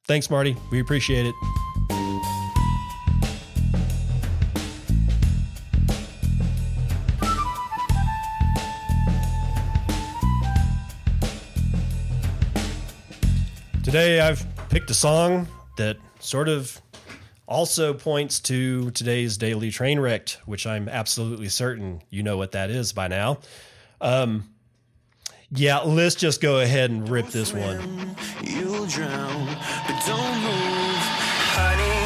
Thanks, Marty. We appreciate it. Today, I've picked a song that sort of also points to today's daily train wreck, which I'm absolutely certain you know what that is by now. Um, yeah, let's just go ahead and rip this one. You'll drown, but don't move, honey.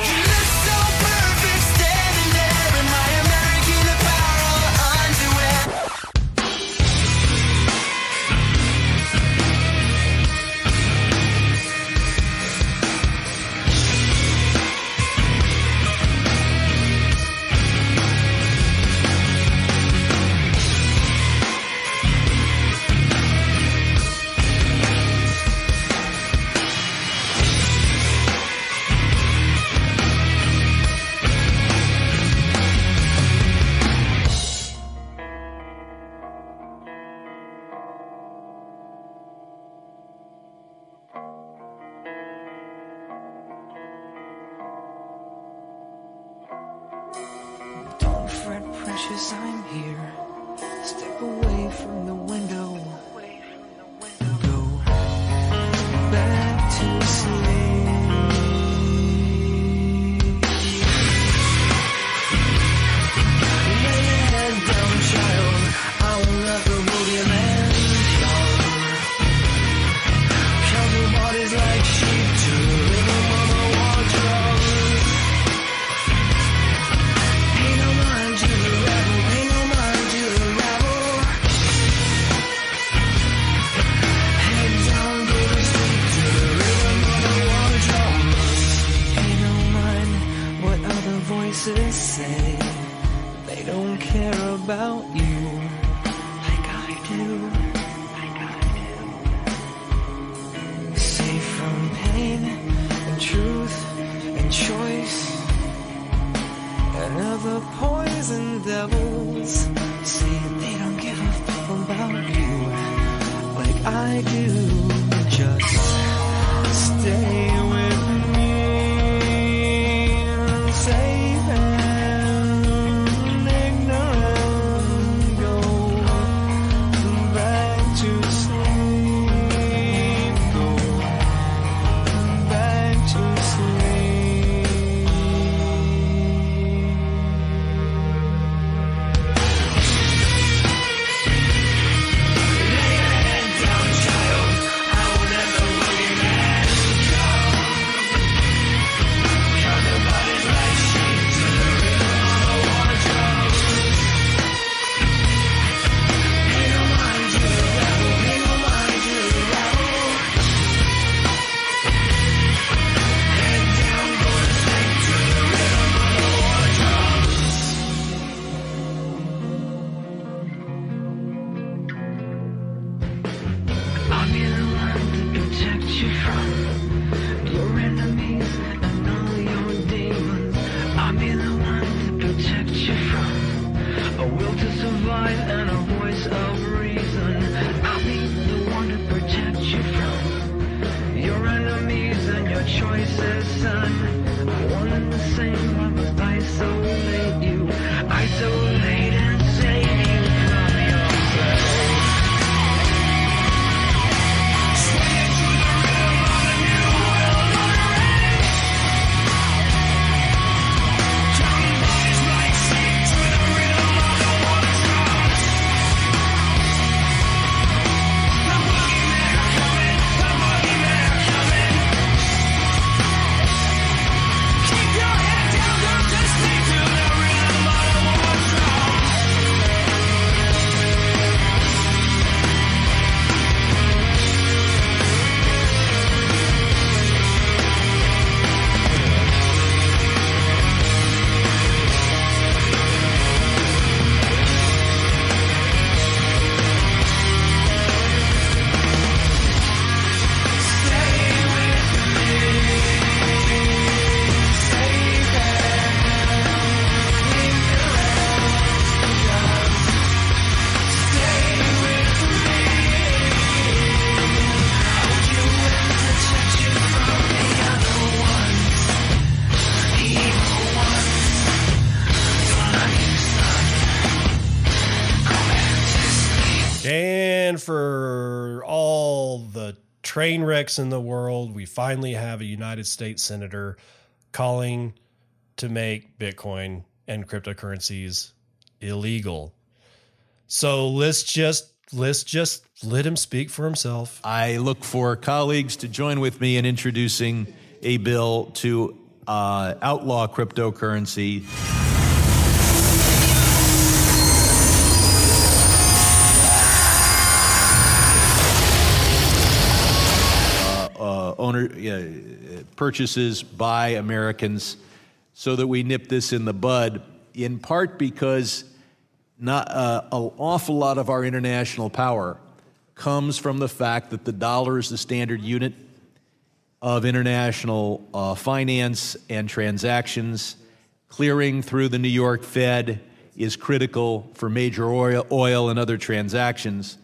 voices, son. One and the same, I must isolate you. Isolate and save you from yourself. Swing to the rhythm of a new world order. Counting bodies like sheep to the rhythm of the water drums. The boogeymen are coming, the boogeymen are coming. Keep your head down, don't just swing to the rhythm of the war drums. Stay with me, stay there, leave your arrogance. Stay with me, hold you and protect you from the other ones, evil ones, flying sun. Go back to sleep. And for all the train wrecks in the world, we finally have a United States senator calling to make Bitcoin and cryptocurrencies illegal. So let's just let's just let him speak for himself. I look for colleagues to join with me in introducing a bill to uh, outlaw cryptocurrency. Uh, owner uh, purchases by Americans, so that we nip this in the bud. In part because not uh, an awful lot of our international power comes from the fact that the dollar is the standard unit of international uh, finance and transactions. Clearing through the New York Fed is critical for major oil, oil and other transactions.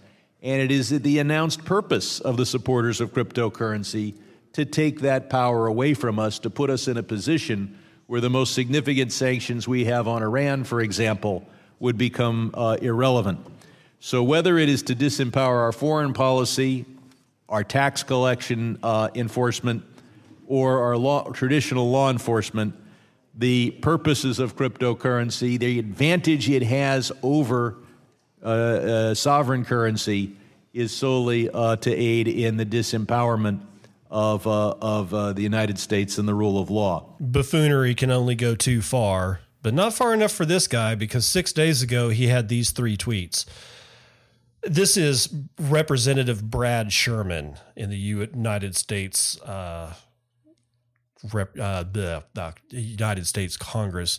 And it is the announced purpose of the supporters of cryptocurrency to take that power away from us, to put us in a position where the most significant sanctions we have on Iran, for example, would become uh, irrelevant. So whether it is to disempower our foreign policy, our tax collection uh, enforcement, or our law, traditional law enforcement, the purposes of cryptocurrency, the advantage it has over Uh, uh, sovereign currency is solely uh, to aid in the disempowerment of uh, of uh, the United States and the rule of law. Buffoonery can only go too far, but not far enough for this guy, because six days ago he had these three tweets. This is Representative Brad Sherman in the United States uh, rep, uh, the, the United States Congress.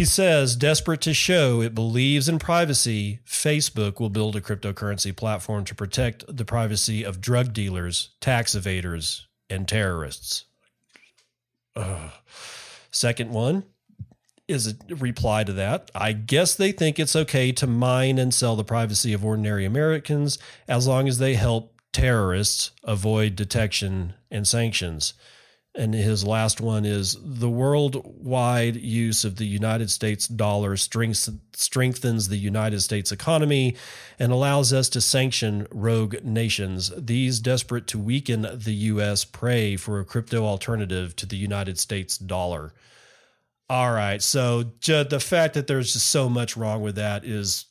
He says, desperate to show it believes in privacy, Facebook will build a cryptocurrency platform to protect the privacy of drug dealers, tax evaders, and terrorists. Ugh. Second one is a reply to that. I guess they think it's okay to mine and sell the privacy of ordinary Americans as long as they help terrorists avoid detection and sanctions. And his last one is, the worldwide use of the United States dollar strengthens the United States economy and allows us to sanction rogue nations. These desperate to weaken the U S pray for a crypto alternative to the United States dollar. All right. So the fact that there's just so much wrong with that is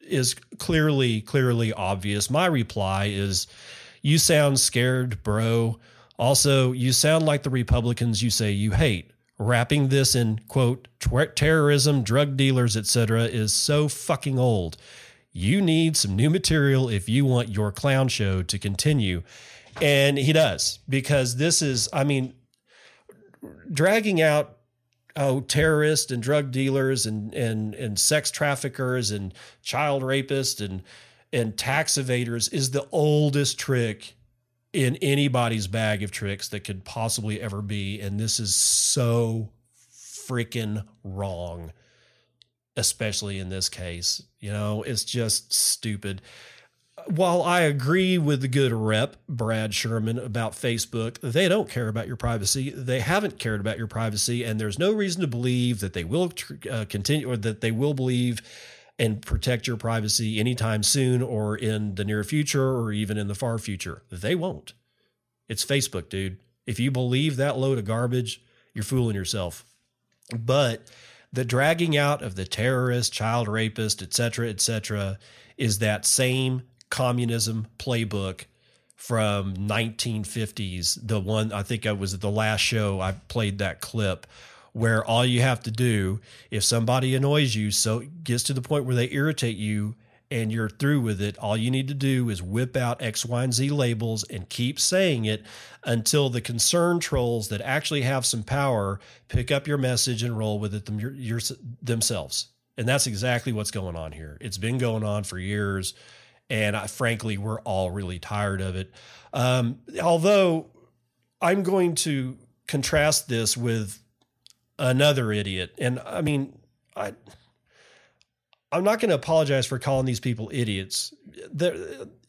is clearly, clearly obvious. My reply is, you sound scared, bro. Also, you sound like the Republicans you say you hate. Wrapping this in, quote, terrorism, drug dealers, et cetera is so fucking old. You need some new material if you want your clown show to continue. And he does, because this is, I mean, dragging out, oh, terrorists and drug dealers and and and sex traffickers and child rapists and and tax evaders is the oldest trick in anybody's bag of tricks that could possibly ever be. And this is so freaking wrong, especially in this case. You know, it's just stupid. while I agree with the good rep, Brad Sherman, about Facebook, they don't care about your privacy. They haven't cared about your privacy, and there's no reason to believe that they will uh, continue or that they will believe and protect your privacy anytime soon or in the near future or even in the far future. They won't. It's Facebook, dude. If you believe that load of garbage, you're fooling yourself. But the dragging out of the terrorist, child rapist, et cetera, et cetera, is that same communism playbook from nineteen fifties. The one, I think I was at the last show, I played that clip where all you have to do, if somebody annoys you, so it gets to the point where they irritate you and you're through with it, all you need to do is whip out X, Y, and Z labels and keep saying it until the concerned trolls that actually have some power pick up your message and roll with it them, your, your, themselves. And that's exactly what's going on here. It's been going on for years, and I, frankly, we're all really tired of it. Um, although I'm going to contrast this with another idiot, and I mean, I... I'm not going to apologize for calling these people idiots. They're,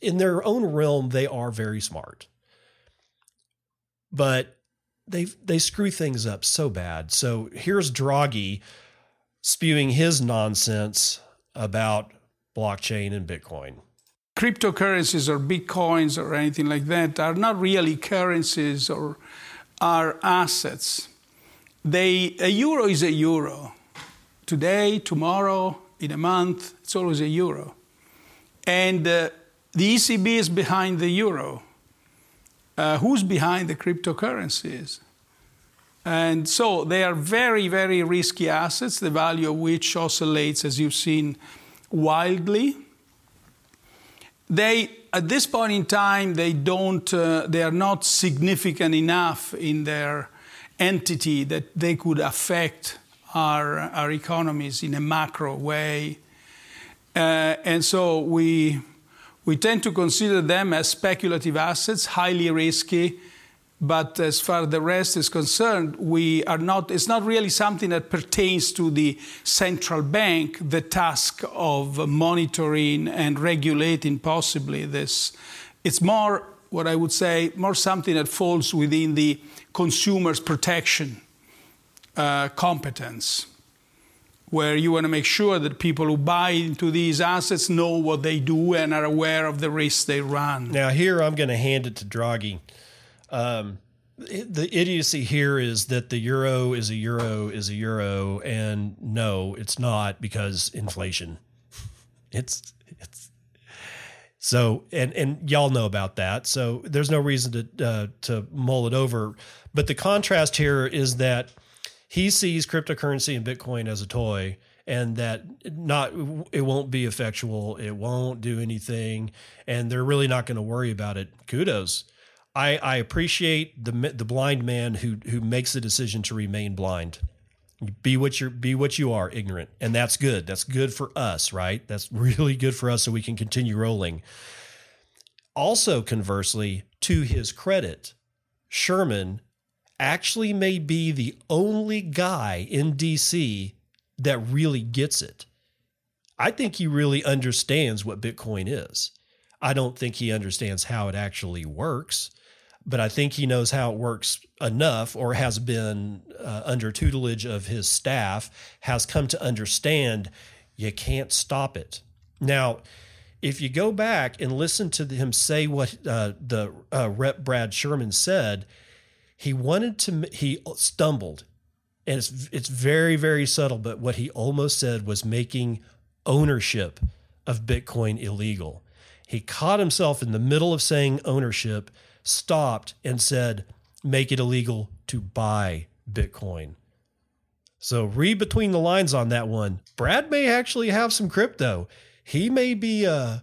in their own realm, they are very smart. But they they screw things up so bad. So here's Draghi spewing his nonsense about blockchain and Bitcoin. Cryptocurrencies or Bitcoins or anything like that are not really currencies or are assets. They a euro is a euro. Today, tomorrow, in a month, it's always a euro. And uh, the E C B is behind the euro. Uh, who's behind the cryptocurrencies? And so they are very, very risky assets, the value of which oscillates, as you've seen, wildly. They, at this point in time, they don't, uh, they are not significant enough in their entity that they could affect Our, our economies in a macro way. Uh, and so we, we tend to consider them as speculative assets, highly risky. But as far as the rest is concerned, we are not, it's not really something that pertains to the central bank, the task of monitoring and regulating possibly this. It's more, what I would say, more something that falls within the consumer's protection Uh, competence, where you want to make sure that people who buy into these assets know what they do and are aware of the risks they run. Now here I'm going to hand it to Draghi. Um, the idiocy here is that the euro is a euro is a euro, and no, it's not, because inflation. It's it's so and and y'all know about that. So there's no reason to uh, to mull it over. But the contrast here is that he sees cryptocurrency and Bitcoin as a toy, and that not it won't be effectual. It won't do anything, and they're really not going to worry about it. Kudos. I, I appreciate the the blind man who who makes the decision to remain blind. Be what you be what you are, ignorant, and that's good. That's good for us, right? That's really good for us, so we can continue rolling. Also, conversely, to his credit, Sherman actually may be the only guy in D C that really gets it. I think he really understands what Bitcoin is. I don't think he understands how it actually works, but I think he knows how it works enough, or has been uh, under tutelage of his staff, has come to understand you can't stop it. Now, if you go back and listen to him say what uh, the uh, Rep Brad Sherman said, He wanted to, he stumbled, and it's it's very, very subtle, but what he almost said was making ownership of Bitcoin illegal. He caught himself in the middle of saying ownership, stopped, and said, make it illegal to buy Bitcoin. So read between the lines on that one. Brad may actually have some crypto. He may be, uh,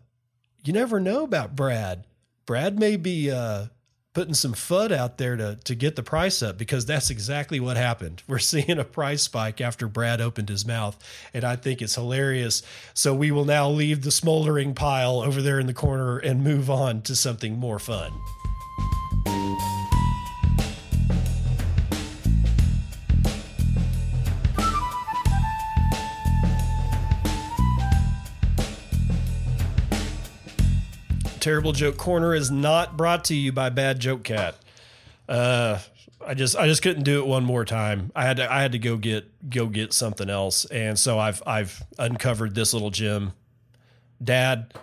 you never know about Brad. Brad may be, uh, putting some F U D out there to, to get the price up, because that's exactly what happened. We're seeing a price spike after Brad opened his mouth, and I think it's hilarious. So we will now leave the smoldering pile over there in the corner and move on to something more fun. Terrible Joke Corner is not brought to you by Bad Joke Cat. Uh, I just I just couldn't do it one more time. I had to I had to go get go get something else, and so I've I've uncovered this little gem. Dad,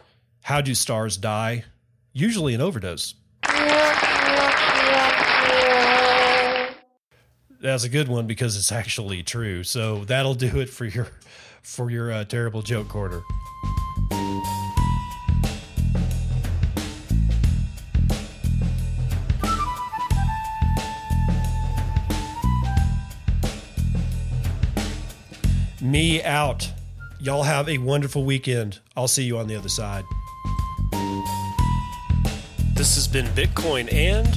how do stars die? Usually an overdose. That's a good one because it's actually true. So that'll do it for your for your uh, Terrible Joke Corner. Me out. Y'all have a wonderful weekend. I'll see you on the other side. This has been Bitcoin And,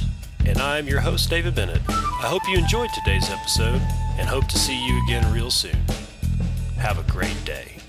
and I'm your host, David Bennett. I hope you enjoyed today's episode and hope to see you again real soon. Have a great day.